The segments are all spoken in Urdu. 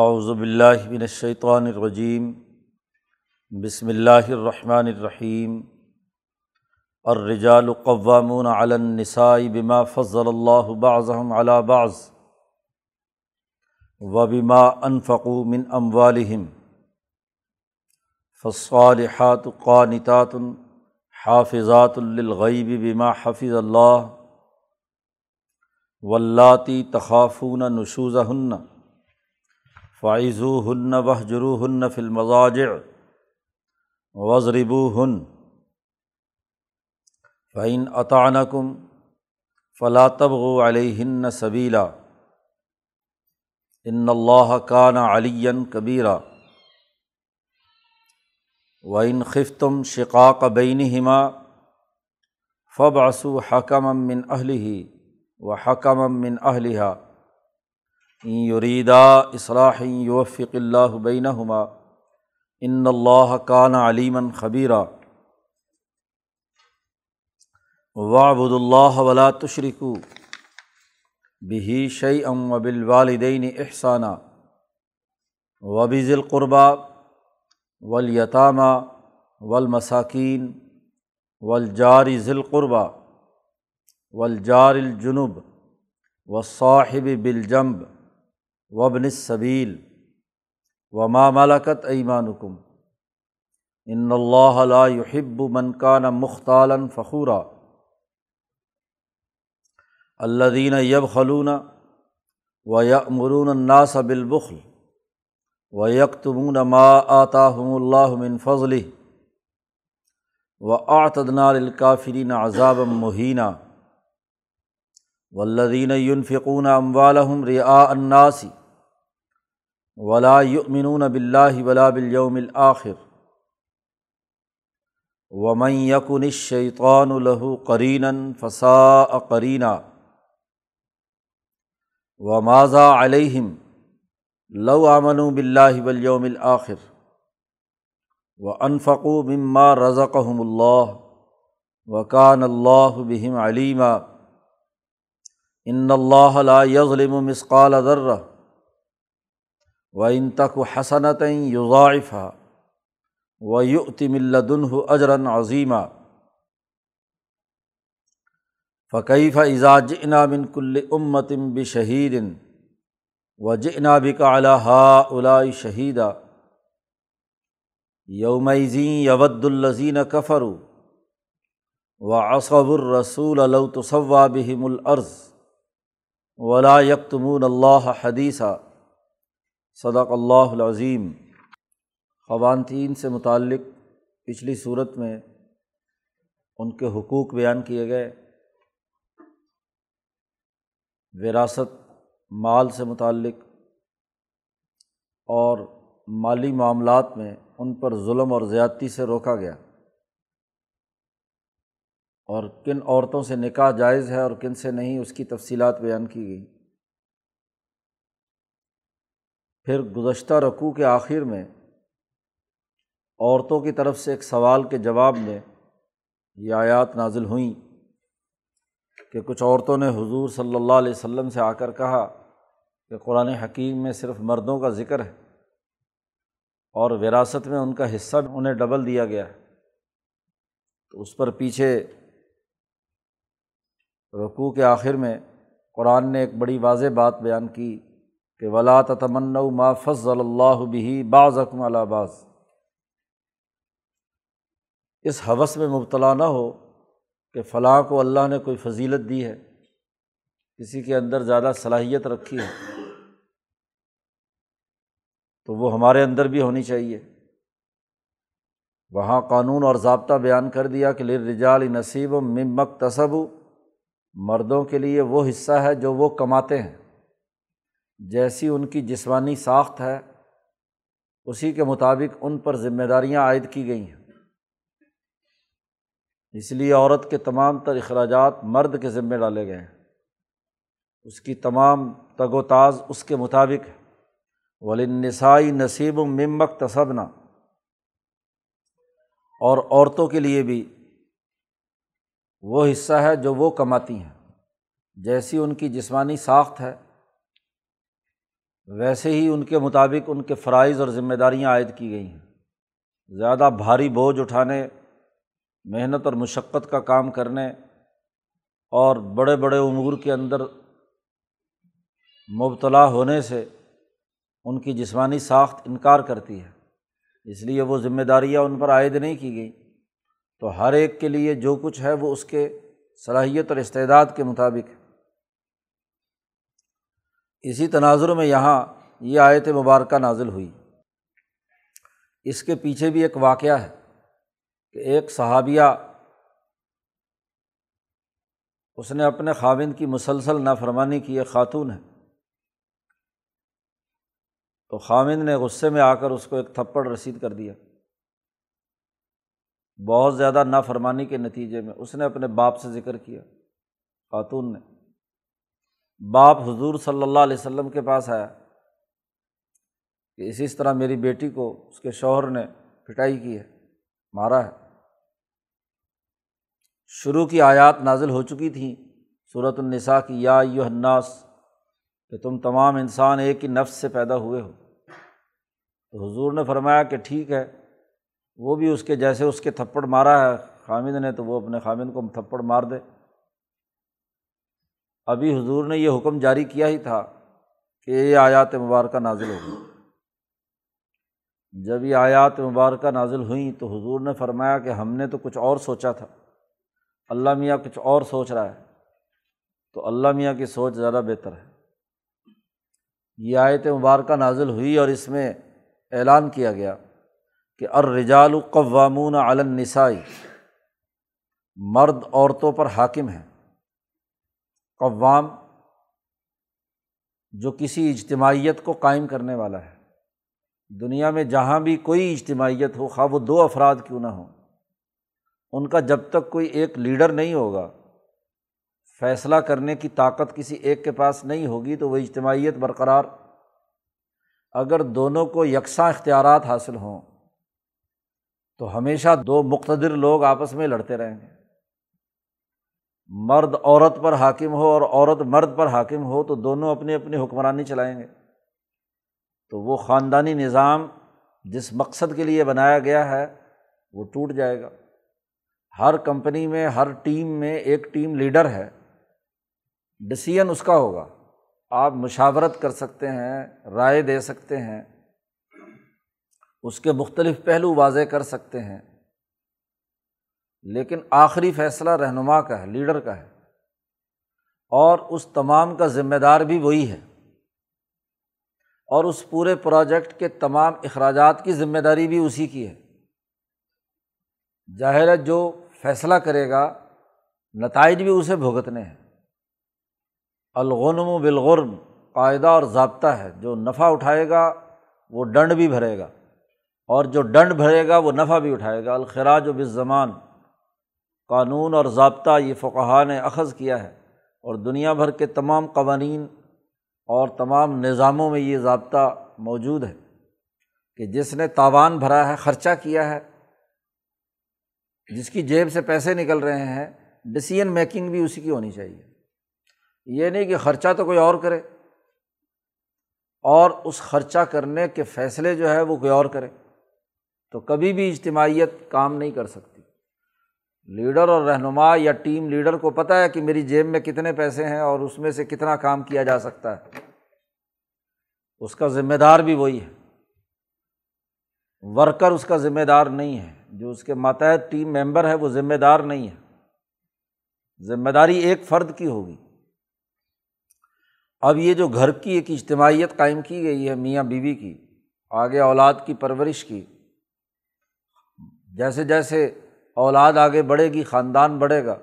اعوذ باللہ من الشیطان الرجیم، بسم اللہ الرحمن الرحیم۔ الرجال قوامون علی النساء بما فضل اللہ بعضهم علی بعض وبما انفقوا من اموالهم، فالصالحات قانتات حافظات للغیب بما حفظ اللہ واللاتی تخافون نشوزہن فعظوہن واہجروہن فی المضاجع واضربوہن فإن اطعنکم فلا تبغوا علیہن سبیلا ان اللہ کان علیا کبیرا۔ وَإِنْ خِفْتُمْ شِقَاقَ بَيْنِهِمَا فَابْعَثُوا حَكَمًا مِّنْ أَهْلِهِ وَحَكَمًا مِّنْ أَهْلِهَا إِنْ يُرِيدَا إِصْلَاحًا يُوَفِّقِ اللَّهُ بَيْنَهُمَا إِنَّ اللَّهَ كَانَ عَلِيمًا خَبِيرًا۔ وَاعْبُدُوا اللَّهَ وَلَا تُشْرِكُوا بِهِ شَيْئًا وَبِالْوَالِدَيْنِ إِحْسَانًا وَبِذِي الْقُرْبَى والیتاما والمساکین والجار ذی القربی والجار الجنب والصاحب بالجنب وابن السبیل وما ملکت ایمانکم ان اللہ لا یحب من کان مختالا فخورا۔ الذین یبخلون ویأمرون الناس بالبخل وَيَكْتُمُونَ مَا آتَاهُمُ اللَّهُ مِنْ فَضْلِهِ وَأَعْتَدْنَا لِلْكَافِرِينَ عَذَابًا مُهِينًا۔ وَالَّذِينَ يُنْفِقُونَ أَمْوَالَهُمْ رِئَاءَ النَّاسِ وَلَا يُؤْمِنُونَ بِاللَّهِ وَلَا بِالْيَوْمِ الْآخِرِ وَمَنْ يَكُنِ الشَّيْطَانُ لَهُ قَرِينًا فَسَاءَ قَرِينًا۔ وَمَاذَا عَلَيْهِمْ لو آمنوا باللہ والیوم الآخر وانفقوا مما رزقهم اللہ وکان اللہ بہم علیما۔ ان اللہ لا یظلم مثقال ذرہ وان تک حسنۃ یضاعفہا ویؤت من لدنہ اجرا عظیما۔ فکیف اذا جئنا من کل امۃ بشہید وَجِئْنَا بِكَ عَلَىٰ هَٰؤُلَاءِ شَهِيدًا۔ يَوْمَئِذٍ يَوَدُّ الَّذِينَ كَفَرُوا وَعَصَوُا الرَّسُولَ لَوْ تُسَوَّىٰ بِهِمُ الْأَرْضُ وَلَا يَكْتُمُونَ اللَّهَ حَدِيثًا۔ صدق اللہ العظیم۔ خواتین سے متعلق پچھلی صورت میں ان کے حقوق بیان کیے گئے، وراثت، مال سے متعلق اور مالی معاملات میں ان پر ظلم اور زیادتی سے روکا گیا، اور کن عورتوں سے نکاح جائز ہے اور کن سے نہیں، اس کی تفصیلات بیان کی گئی۔ پھر گزشتہ رکوع کے آخر میں عورتوں کی طرف سے ایک سوال کے جواب میں یہ آیات نازل ہوئیں کہ کچھ عورتوں نے حضور صلی اللہ علیہ وسلم سے آ کر کہا کہ قرآن حکیم میں صرف مردوں کا ذکر ہے اور وراثت میں ان کا حصہ انہیں ڈبل دیا گیا ہے۔ تو اس پر پیچھے رکوع کے آخر میں قرآن نے ایک بڑی واضح بات بیان کی کہ وَلَا تَتَمَنَّوْا مَا فَضَّلَ اللَّهُ بِهِ بَعْضَكُمْ عَلَىٰ بَعْضٍ۔ اس ہوس میں مبتلا نہ ہو کہ فلاں کو اللہ نے کوئی فضیلت دی ہے، کسی کے اندر زیادہ صلاحیت رکھی ہے، تو وہ ہمارے اندر بھی ہونی چاہیے۔ وہاں قانون اور ضابطہ بیان کر دیا کہ للرجال نصیب مما اکتسبوا، مردوں کے لیے وہ حصہ ہے جو وہ کماتے ہیں، جیسی ان کی جسمانی ساخت ہے اسی کے مطابق ان پر ذمہ داریاں عائد کی گئی ہیں۔ اس لیے عورت کے تمام تر اخراجات مرد کے ذمے ڈالے گئے ہیں، اس کی تمام تگ و تاز اس کے مطابق ہے۔ وَلِلنِّسَاءِ نَصِیبٌ مِّمَّا اکْتَسَبْنَ، اور عورتوں کے لیے بھی وہ حصہ ہے جو وہ کماتی ہیں، جیسی ان کی جسمانی ساخت ہے ویسے ہی ان کے مطابق ان کے فرائض اور ذمہ داریاں عائد کی گئی ہیں۔ زیادہ بھاری بوجھ اٹھانے، محنت اور مشقت کا کام کرنے اور بڑے بڑے امور کے اندر مبتلا ہونے سے ان کی جسمانی ساخت انکار کرتی ہے، اس لیے وہ ذمہ داریاں ان پر عائد نہیں کی گئیں۔ تو ہر ایک کے لیے جو کچھ ہے وہ اس کے صلاحیت اور استعداد کے مطابق ہے۔ اسی تناظر میں یہاں یہ آیت مبارکہ نازل ہوئی۔ اس کے پیچھے بھی ایک واقعہ ہے کہ ایک صحابیہ، اس نے اپنے خاوند کی مسلسل نافرمانی کی، ایک خاتون ہے، تو خاوند نے غصے میں آ کر اس کو ایک تھپڑ رسید کر دیا۔ بہت زیادہ نافرمانی کے نتیجے میں اس نے اپنے باپ سے ذکر کیا، خاتون نے۔ باپ حضور صلی اللہ علیہ وسلم کے پاس آیا کہ اس طرح میری بیٹی کو اس کے شوہر نے پٹائی کی ہے، مارا ہے۔ شروع کی آیات نازل ہو چکی تھیں سورۃ النساء کی، یا ایھا الناس، کہ تم تمام انسان ایک ہی نفس سے پیدا ہوئے ہو۔ تو حضور نے فرمایا کہ ٹھیک ہے، وہ بھی اس کے جیسے اس کے تھپڑ مارا ہے خامد نے، تو وہ اپنے خامد کو تھپڑ مار دے۔ ابھی حضور نے یہ حکم جاری کیا ہی تھا کہ یہ آیات مبارکہ نازل ہو گئی۔ جب یہ آیات مبارکہ نازل ہوئیں تو حضور نے فرمایا کہ ہم نے تو کچھ اور سوچا تھا، اللہ میاں کچھ اور سوچ رہا ہے، تو اللہ میاں کی سوچ زیادہ بہتر ہے۔ یہ آیت مبارکہ نازل ہوئی اور اس میں اعلان کیا گیا کہ الرجال قوامون علی النساء، مرد عورتوں پر حاکم ہیں۔ قوام جو کسی اجتماعیت کو قائم کرنے والا ہے، دنیا میں جہاں بھی کوئی اجتماعیت ہو، خواہ وہ دو افراد کیوں نہ ہوں، ان کا جب تک کوئی ایک لیڈر نہیں ہوگا، فیصلہ کرنے کی طاقت کسی ایک کے پاس نہیں ہوگی، تو وہ اجتماعیت برقرار۔ اگر دونوں کو یکساں اختیارات حاصل ہوں تو ہمیشہ دو مقتدر لوگ آپس میں لڑتے رہیں گے۔ مرد عورت پر حاکم ہو اور عورت مرد پر حاکم ہو تو دونوں اپنی اپنی حکمرانی چلائیں گے۔ تو وہ خاندانی نظام جس مقصد کے لیے بنایا گیا ہے وہ ٹوٹ جائے گا۔ ہر کمپنی میں، ہر ٹیم میں ایک ٹیم لیڈر ہے، ڈیسیژن اس کا ہوگا، آپ مشاورت کر سکتے ہیں، رائے دے سکتے ہیں، اس کے مختلف پہلو واضح کر سکتے ہیں، لیکن آخری فیصلہ رہنما کا ہے، لیڈر کا ہے، اور اس تمام کا ذمہ دار بھی وہی ہے، اور اس پورے پروجیکٹ کے تمام اخراجات کی ذمہ داری بھی اسی کی ہے۔ ظاہر ہے جو فیصلہ کرے گا نتائج بھی اسے بھگتنے ہیں۔ الغنم بالغرم قاعدہ اور ضابطہ ہے، جو نفع اٹھائے گا وہ ڈنڈ بھی بھرے گا، اور جو ڈنڈ بھرے گا وہ نفع بھی اٹھائے گا۔ الخراج بالزمان، قانون اور ضابطہ یہ فقہاء نے اخذ کیا ہے، اور دنیا بھر کے تمام قوانین اور تمام نظاموں میں یہ ضابطہ موجود ہے کہ جس نے تاوان بھرا ہے، خرچہ کیا ہے، جس کی جیب سے پیسے نکل رہے ہیں، ڈیسیژن میکنگ بھی اسی کی ہونی چاہیے۔ یہ نہیں کہ خرچہ تو کوئی اور کرے اور اس خرچہ کرنے کے فیصلے جو ہے وہ کوئی اور کرے، تو کبھی بھی اجتماعیت کام نہیں کر سکتی۔ لیڈر اور رہنما یا ٹیم لیڈر کو پتہ ہے کہ میری جیب میں کتنے پیسے ہیں اور اس میں سے کتنا کام کیا جا سکتا ہے، اس کا ذمہ دار بھی وہی ہے۔ ورکر اس کا ذمہ دار نہیں ہے، جو اس کے ماتحت ٹیم ممبر ہے وہ ذمہ دار نہیں ہے، ذمہ داری ایک فرد کی ہوگی۔ اب یہ جو گھر کی ایک اجتماعیت قائم کی گئی ہے، میاں بیوی کی، آگے اولاد کی پرورش کی، جیسے جیسے اولاد آگے بڑھے گی، خاندان بڑھے گا،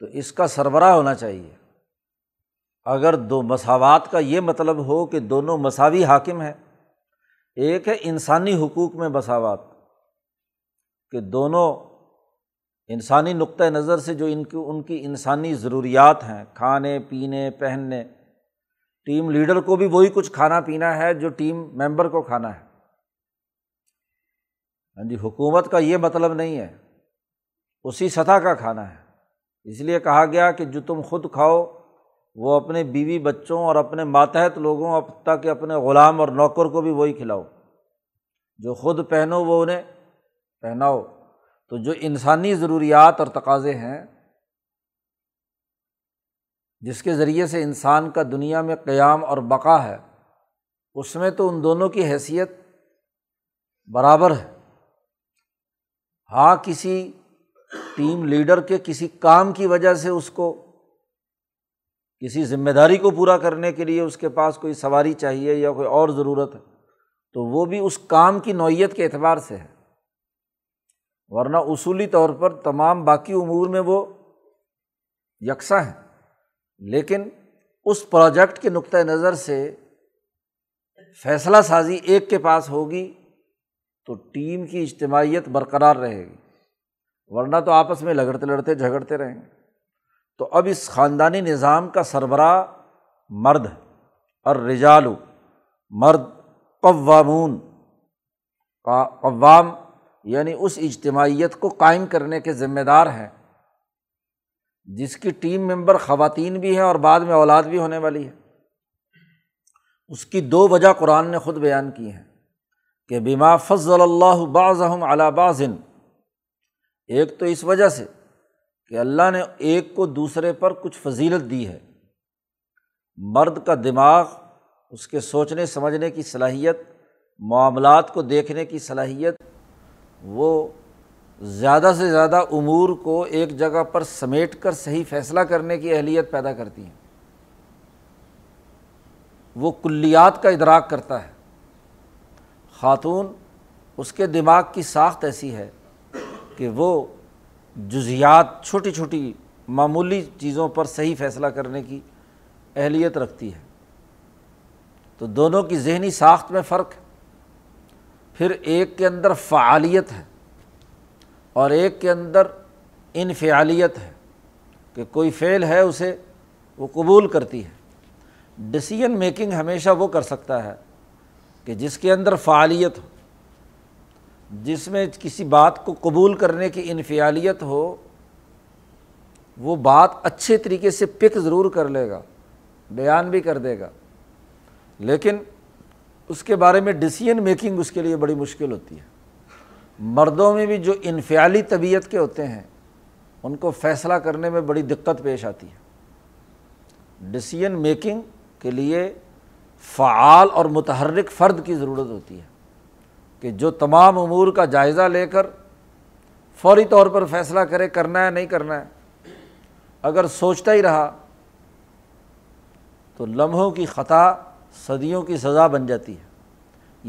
تو اس کا سربراہ ہونا چاہیے۔ اگر دو مساوات کا یہ مطلب ہو کہ دونوں مساوی حاکم ہیں، ایک ہے انسانی حقوق میں مساوات کہ دونوں انسانی نقطہ نظر سے جو ان کی انسانی ضروریات ہیں، کھانے پینے پہننے، ٹیم لیڈر کو بھی وہی کچھ کھانا پینا ہے جو ٹیم ممبر کو کھانا ہے۔ ہاں جی، حکومت کا یہ مطلب نہیں ہے، اسی سطح کا کھانا ہے۔ اس لیے کہا گیا کہ جو تم خود کھاؤ وہ اپنے بیوی بچوں اور اپنے ماتحت لوگوں تک اپنے غلام اور نوکر کو بھی وہی کھلاؤ، جو خود پہنو وہ انہیں پہناؤ۔ تو جو انسانی ضروریات اور تقاضے ہیں جس کے ذریعے سے انسان کا دنیا میں قیام اور بقا ہے، اس میں تو ان دونوں کی حیثیت برابر ہے۔ ہاں کسی ٹیم لیڈر کے کسی کام کی وجہ سے اس کو کسی ذمہ داری کو پورا کرنے کے لیے اس کے پاس کوئی سواری چاہیے یا کوئی اور ضرورت ہے، تو وہ بھی اس کام کی نوعیت کے اعتبار سے ہے، ورنہ اصولی طور پر تمام باقی امور میں وہ یکساں ہیں۔ لیکن اس پروجیکٹ کے نقطۂ نظر سے فیصلہ سازی ایک کے پاس ہوگی تو ٹیم کی اجتماعیت برقرار رہے گی، ورنہ تو آپس میں لڑتے لڑتے جھگڑتے رہیں گے۔ تو اب اس خاندانی نظام کا سربراہ مرد ہے، الرجال مرد قوامون، قوام یعنی اس اجتماعیت کو قائم کرنے کے ذمہ دار ہیں، جس کی ٹیم ممبر خواتین بھی ہیں اور بعد میں اولاد بھی ہونے والی ہے۔ اس کی دو وجہ قرآن نے خود بیان کی ہیں کہ بما فضل اللہ بعضہم علی بعض، ایک تو اس وجہ سے کہ اللہ نے ایک کو دوسرے پر کچھ فضیلت دی ہے۔ مرد کا دماغ، اس کے سوچنے سمجھنے کی صلاحیت، معاملات کو دیکھنے کی صلاحیت، وہ زیادہ سے زیادہ امور کو ایک جگہ پر سمیٹ کر صحیح فیصلہ کرنے کی اہلیت پیدا کرتی ہے، وہ کلیات کا ادراک کرتا ہے۔ خاتون، اس کے دماغ کی ساخت ایسی ہے کہ وہ جزیات، چھوٹی چھوٹی معمولی چیزوں پر صحیح فیصلہ کرنے کی اہلیت رکھتی ہے۔ تو دونوں کی ذہنی ساخت میں فرق ہے۔ پھر ایک کے اندر فعالیت ہے اور ایک کے اندر انفعالیت ہے کہ کوئی فعل ہے اسے وہ قبول کرتی ہے۔ ڈیسیژن میکنگ ہمیشہ وہ کر سکتا ہے کہ جس کے اندر فعالیت ہو، جس میں کسی بات کو قبول کرنے کی انفعالیت ہو، وہ بات اچھے طریقے سے پک ضرور کر لے گا، بیان بھی کر دے گا، لیکن اس کے بارے میں ڈیسیژن میکنگ اس کے لیے بڑی مشکل ہوتی ہے۔ مردوں میں بھی جو انفعالی طبیعت کے ہوتے ہیں ان کو فیصلہ کرنے میں بڑی دقت پیش آتی ہے۔ ڈیسیژن میکنگ کے لیے فعال اور متحرک فرد کی ضرورت ہوتی ہے کہ جو تمام امور کا جائزہ لے کر فوری طور پر فیصلہ کرے، کرنا ہے نہیں کرنا ہے۔ اگر سوچتا ہی رہا تو لمحوں کی خطا صدیوں کی سزا بن جاتی ہے،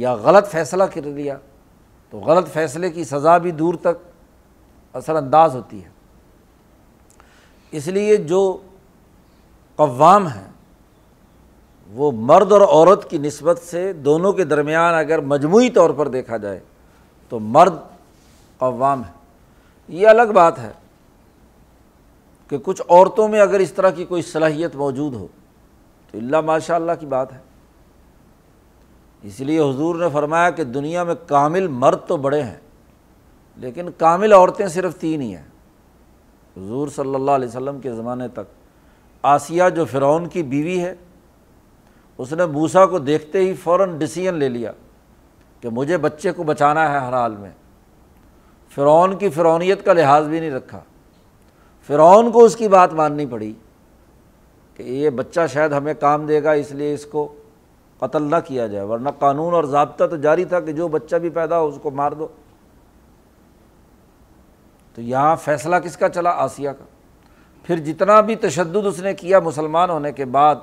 یا غلط فیصلہ کر لیا تو غلط فیصلے کی سزا بھی دور تک اثر انداز ہوتی ہے۔ اس لیے جو قوام ہیں وہ مرد اور عورت کی نسبت سے دونوں کے درمیان اگر مجموعی طور پر دیکھا جائے تو مرد قوام ہے۔ یہ الگ بات ہے کہ کچھ عورتوں میں اگر اس طرح کی کوئی صلاحیت موجود ہو تو اللہ ماشاء اللہ کی بات ہے۔ اس لیے حضور نے فرمایا کہ دنیا میں کامل مرد تو بڑے ہیں لیکن کامل عورتیں صرف 3 ہی ہیں۔ حضور صلی اللہ علیہ وسلم کے زمانے تک آسیہ جو فرعون کی بیوی ہے، اس نے موسیٰ کو دیکھتے ہی فوراً ڈیسیژن لے لیا کہ مجھے بچے کو بچانا ہے ہر حال میں۔ فرعون کی فرعونیت کا لحاظ بھی نہیں رکھا، فرعون کو اس کی بات ماننی پڑی کہ یہ بچہ شاید ہمیں کام دے گا اس لیے اس کو قتل نہ کیا جائے، ورنہ قانون اور ضابطہ تو جاری تھا کہ جو بچہ بھی پیدا ہو اس کو مار دو۔ تو یہاں فیصلہ کس کا چلا؟ آسیہ کا۔ پھر جتنا بھی تشدد اس نے کیا مسلمان ہونے کے بعد،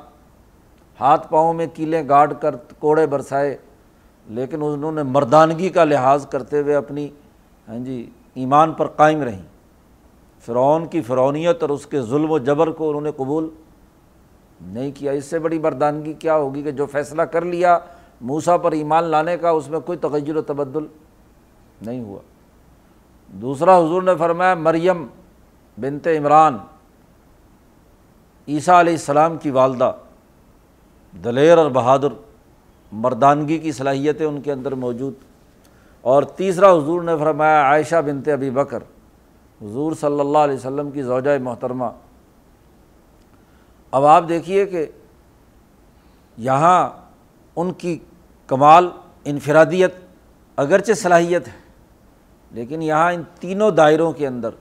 ہاتھ پاؤں میں کیلیں گاڑ کر کوڑے برسائے، لیکن انہوں نے مردانگی کا لحاظ کرتے ہوئے اپنی ایمان پر قائم رہیں۔ فرعون کی فرعونیت اور اس کے ظلم و جبر کو انہوں نے قبول نہیں کیا۔ اس سے بڑی مردانگی کیا ہوگی کہ جو فیصلہ کر لیا موسیٰ پر ایمان لانے کا، اس میں کوئی تغیر و تبدل نہیں ہوا۔ دوسرا حضور نے فرمایا مریم بنت عمران، عیسیٰ علیہ السلام کی والدہ، دلیر اور بہادر، مردانگی کی صلاحیتیں ان کے اندر موجود۔ اور تیسرا حضور نے فرمایا عائشہ بنت ابی بکر، حضور صلی اللہ علیہ وسلم کی زوجہ محترمہ، اب آپ دیکھیے کہ یہاں ان کی کمال انفرادیت اگرچہ صلاحیت ہے، لیکن یہاں ان تینوں دائروں کے اندر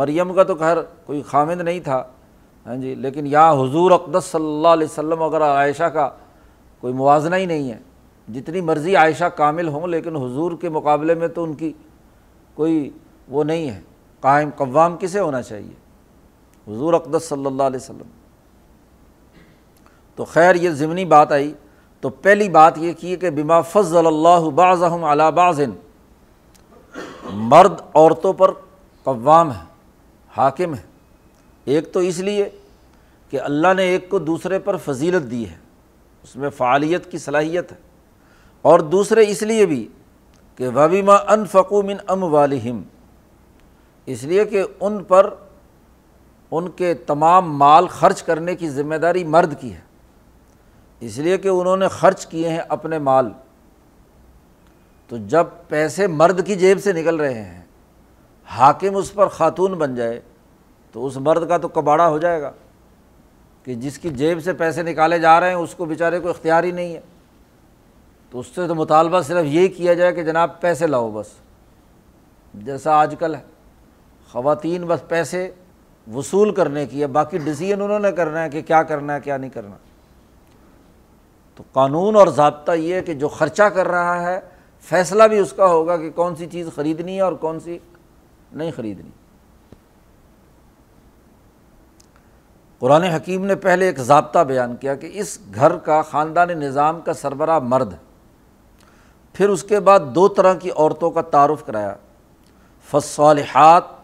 مریم کا تو خیر کوئی خامد نہیں تھا، ہاں جی، لیکن یہاں حضور اقدس صلی اللہ علیہ وسلم اگر عائشہ کا کوئی موازنہ ہی نہیں ہے، جتنی مرضی عائشہ کامل ہوں لیکن حضور کے مقابلے میں تو ان کی کوئی وہ نہیں ہے۔ قائم قوام کسے ہونا چاہیے؟ حضور اقدس صلی اللہ علیہ وسلم۔ تو خیر یہ ضمنی بات آئی۔ تو پہلی بات یہ کی کہ بما فضل اللہ بعضهم علی بعض، مرد عورتوں پر قوام ہے، حاکم ہے۔ ایک تو اس لیے کہ اللہ نے ایک کو دوسرے پر فضیلت دی ہے، اس میں فعالیت کی صلاحیت ہے، اور دوسرے اس لیے بھی کہ وَبِمَا أَنفَقُوا مِنْ أَمْوَالِهِمْ، اس لیے کہ ان پر ان کے تمام مال خرچ کرنے کی ذمہ داری مرد کی ہے، اس لیے کہ انہوں نے خرچ کیے ہیں اپنے مال۔ تو جب پیسے مرد کی جیب سے نکل رہے ہیں، حاکم اس پر خاتون بن جائے تو اس مرد کا تو کباڑا ہو جائے گا کہ جس کی جیب سے پیسے نکالے جا رہے ہیں اس کو بیچارے کو اختیار ہی نہیں ہے۔ تو اس سے تو مطالبہ صرف یہی کیا جائے کہ جناب پیسے لاؤ بس، جیسا آج کل ہے، خواتین بس پیسے وصول کرنے کی ہے، باقی ڈیسیژن انہوں نے کرنا ہے کہ کیا کرنا ہے کیا نہیں کرنا۔ تو قانون اور ضابطہ یہ ہے کہ جو خرچہ کر رہا ہے فیصلہ بھی اس کا ہوگا کہ کون سی چیز خریدنی ہے اور کون سی نہیں خریدنی۔ قرآن حکیم نے پہلے ایک ضابطہ بیان کیا کہ اس گھر کا، خاندان نظام کا سربراہ مرد، پھر اس کے بعد دو طرح کی عورتوں کا تعارف کرایا، فالصالحات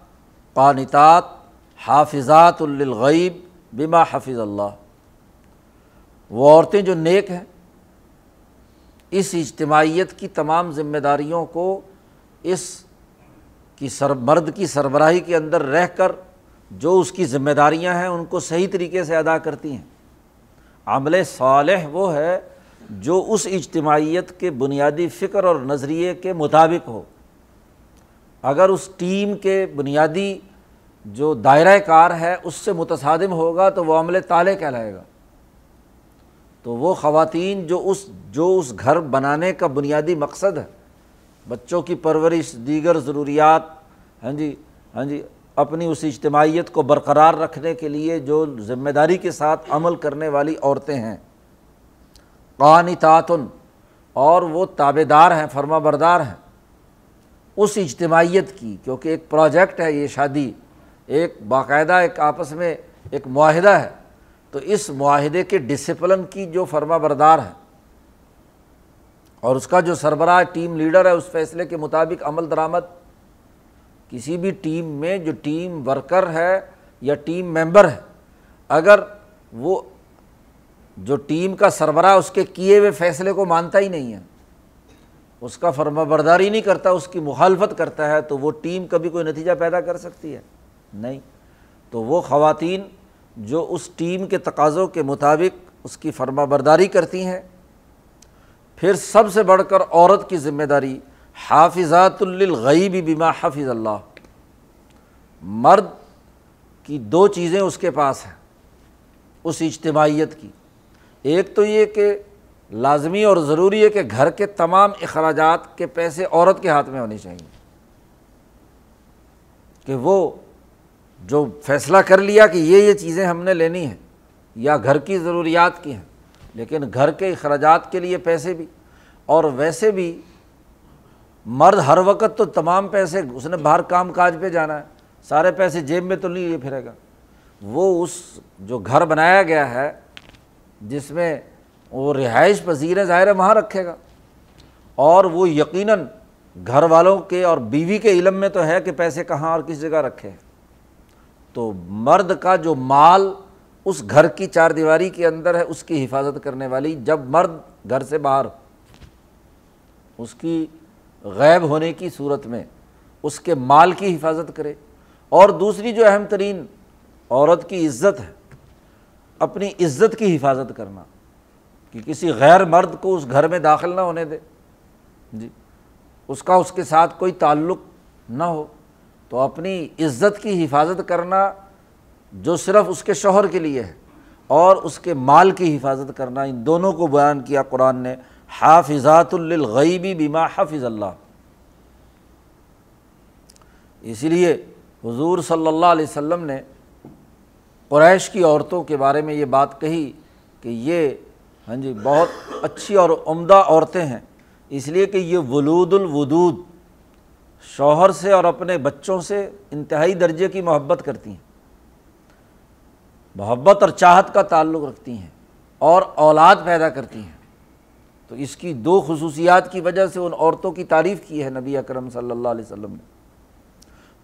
قانتات حافظات للغیب بما حفظ اللہ، وہ عورتیں جو نیک ہیں، اس اجتماعیت کی تمام ذمہ داریوں کو اس کی مرد کی سربراہی کے اندر رہ کر جو اس کی ذمہ داریاں ہیں ان کو صحیح طریقے سے ادا کرتی ہیں۔ عمل صالح وہ ہے جو اس اجتماعیت کے بنیادی فکر اور نظریے کے مطابق ہو۔ اگر اس ٹیم کے بنیادی جو دائرہ کار ہے اس سے متصادم ہوگا تو وہ عمل طالح کہلائے گا۔ تو وہ خواتین جو اس گھر بنانے کا بنیادی مقصد ہے، بچوں کی پرورش، دیگر ضروریات، ہاں جی اپنی اس اجتماعیت کو برقرار رکھنے کے لیے جو ذمہ داری کے ساتھ عمل کرنے والی عورتیں ہیں، قانتات، اور وہ تابع دار ہیں، فرما بردار ہیں اس اجتماعیت کی، کیونکہ ایک پروجیکٹ ہے یہ شادی، ایک باقاعدہ ایک آپس میں ایک معاہدہ ہے، تو اس معاہدے کے ڈسپلن کی جو فرما بردار ہے اور اس کا جو سربراہ ٹیم لیڈر ہے اس فیصلے کے مطابق عمل درآمد۔ کسی بھی ٹیم میں جو ٹیم ورکر ہے یا ٹیم ممبر ہے، اگر وہ جو ٹیم کا سربراہ اس کے کیے ہوئے فیصلے کو مانتا ہی نہیں ہے، اس کا فرما برداری نہیں کرتا، اس کی مخالفت کرتا ہے، تو وہ ٹیم کبھی کوئی نتیجہ پیدا کر سکتی ہے نہیں۔ تو وہ خواتین جو اس ٹیم کے تقاضوں کے مطابق اس کی فرما برداری کرتی ہیں۔ پھر سب سے بڑھ کر عورت کی ذمہ داری، حافظات للغیب بما حفظ اللہ، مرد کی دو چیزیں اس کے پاس ہیں اس اجتماعیت کی، ایک تو یہ کہ لازمی اور ضروری ہے کہ گھر کے تمام اخراجات کے پیسے عورت کے ہاتھ میں ہونے چاہیے، کہ وہ جو فیصلہ کر لیا کہ یہ چیزیں ہم نے لینی ہیں یا گھر کی ضروریات کی ہیں، لیکن گھر کے اخراجات کے لیے پیسے بھی۔ اور ویسے بھی مرد ہر وقت تو تمام پیسے، اس نے باہر کام کاج پہ جانا ہے، سارے پیسے جیب میں تو نہیں لیے پھرے گا، وہ اس جو گھر بنایا گیا ہے جس میں وہ رہائش پذیر ہے ظاہر ہے وہاں رکھے گا، اور وہ یقیناً گھر والوں کے اور بیوی کے علم میں تو ہے کہ پیسے کہاں اور کس جگہ رکھے ہیں۔ تو مرد کا جو مال اس گھر کی چار دیواری کے اندر ہے اس کی حفاظت کرنے والی، جب مرد گھر سے باہر اس کی غائب ہونے کی صورت میں اس کے مال کی حفاظت کرے۔ اور دوسری جو اہم ترین عورت کی عزت ہے، اپنی عزت کی حفاظت کرنا کہ کسی غیر مرد کو اس گھر میں داخل نہ ہونے دے، جی اس کا اس کے ساتھ کوئی تعلق نہ ہو۔ تو اپنی عزت کی حفاظت کرنا جو صرف اس کے شوہر کے لیے ہے، اور اس کے مال کی حفاظت کرنا، ان دونوں کو بیان کیا قرآن نے۔ حافظات للغیب بما حفظ اللہ، اسی لیے حضور صلی اللہ علیہ وسلم نے قریش کی عورتوں کے بارے میں یہ بات کہی کہ یہ بہت اچھی اور عمدہ عورتیں ہیں، اس لیے کہ یہ ولود الودود، شوہر سے اور اپنے بچوں سے انتہائی درجے کی محبت کرتی ہیں، محبت اور چاہت کا تعلق رکھتی ہیں اور اولاد پیدا کرتی ہیں۔ تو اس کی دو خصوصیات کی وجہ سے ان عورتوں کی تعریف کی ہے نبی اکرم صلی اللہ علیہ وسلم نے۔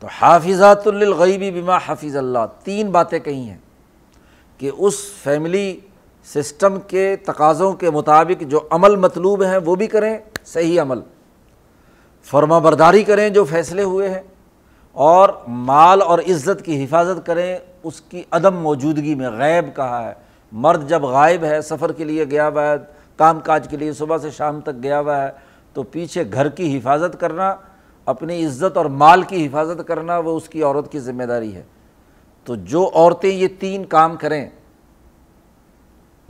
تو حافظات للغیب بما حفظ اللہ، تین باتیں کہی ہیں کہ اس فیملی سسٹم کے تقاضوں کے مطابق جو عمل مطلوب ہیں وہ بھی کریں، صحیح عمل، فرما برداری کریں جو فیصلے ہوئے ہیں، اور مال اور عزت کی حفاظت کریں اس کی عدم موجودگی میں۔ غیب کہا ہے، مرد جب غائب ہے، سفر کے لیے گیا ہوا ہے، کام کاج کے لیے صبح سے شام تک گیا ہوا ہے، تو پیچھے گھر کی حفاظت کرنا، اپنی عزت اور مال کی حفاظت کرنا، وہ اس کی عورت کی ذمہ داری ہے۔ تو جو عورتیں یہ تین کام کریں،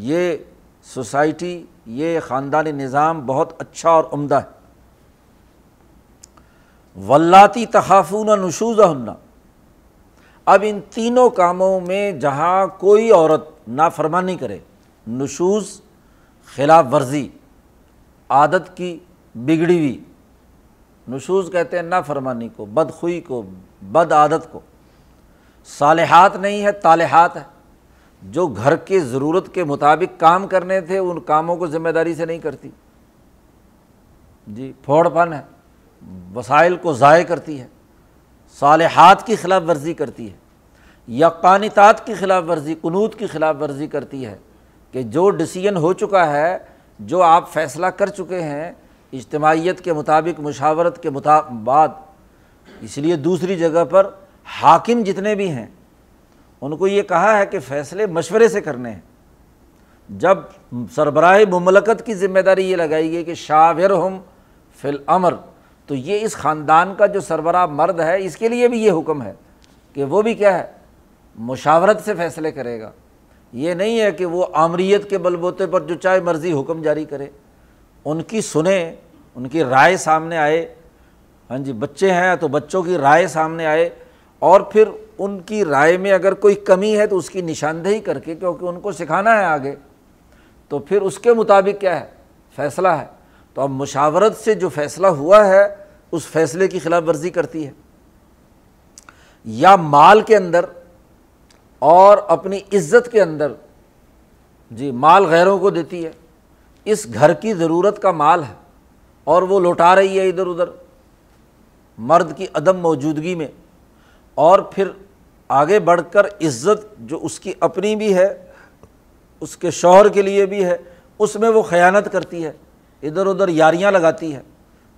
یہ سوسائٹی، یہ خاندانی نظام بہت اچھا اور عمدہ ہے۔ واللاتی تخافون نشوزہن، اب ان تینوں کاموں میں جہاں کوئی عورت نافرمانی کرے، نشوز خلاف ورزی، عادت کی بگڑی ہوئی، نشوز کہتے ہیں نافرمانی کو، بدخوئی کو، بد عادت کو، صالحات نہیں ہے طالحات ہے، جو گھر کے ضرورت کے مطابق کام کرنے تھے ان کاموں کو ذمہ داری سے نہیں کرتی، جی پھوڑ پن ہے، وسائل کو ضائع کرتی ہے، صالحات کی خلاف ورزی کرتی ہے، یا قانتات کی خلاف ورزی، قنوت کی خلاف ورزی کرتی ہے کہ جو ڈیسیژن ہو چکا ہے، جو آپ فیصلہ کر چکے ہیں اجتماعیت کے مطابق، مشاورت کے بعد، اس لیے دوسری جگہ پر حاکم جتنے بھی ہیں ان کو یہ کہا ہے کہ فیصلے مشورے سے کرنے ہیں۔ جب سربراہ مملکت کی ذمہ داری یہ لگائی گئی کہ شاورہم فی الامر، تو یہ اس خاندان کا جو سربراہ مرد ہے اس کے لیے بھی یہ حکم ہے کہ وہ بھی کیا ہے، مشاورت سے فیصلے کرے گا۔ یہ نہیں ہے کہ وہ آمریت کے بل بوتے پر جو چاہے مرضی حکم جاری کرے، ان کی سنیں، ان کی رائے سامنے آئے، بچے ہیں تو بچوں کی رائے سامنے آئے، اور پھر ان کی رائے میں اگر کوئی کمی ہے تو اس کی نشاندہی کر کے، کیونکہ ان کو سکھانا ہے آگے، تو پھر اس کے مطابق کیا ہے فیصلہ ہے۔ تو اب مشاورت سے جو فیصلہ ہوا ہے اس فیصلے کی خلاف ورزی کرتی ہے، یا مال کے اندر اور اپنی عزت کے اندر، جی مال غیروں کو دیتی ہے، اس گھر کی ضرورت کا مال ہے اور وہ لوٹا رہی ہے ادھر ادھر مرد کی عدم موجودگی میں، اور پھر آگے بڑھ کر عزت جو اس کی اپنی بھی ہے، اس کے شوہر کے لیے بھی ہے، اس میں وہ خیانت کرتی ہے، ادھر ادھر یاریاں لگاتی ہے۔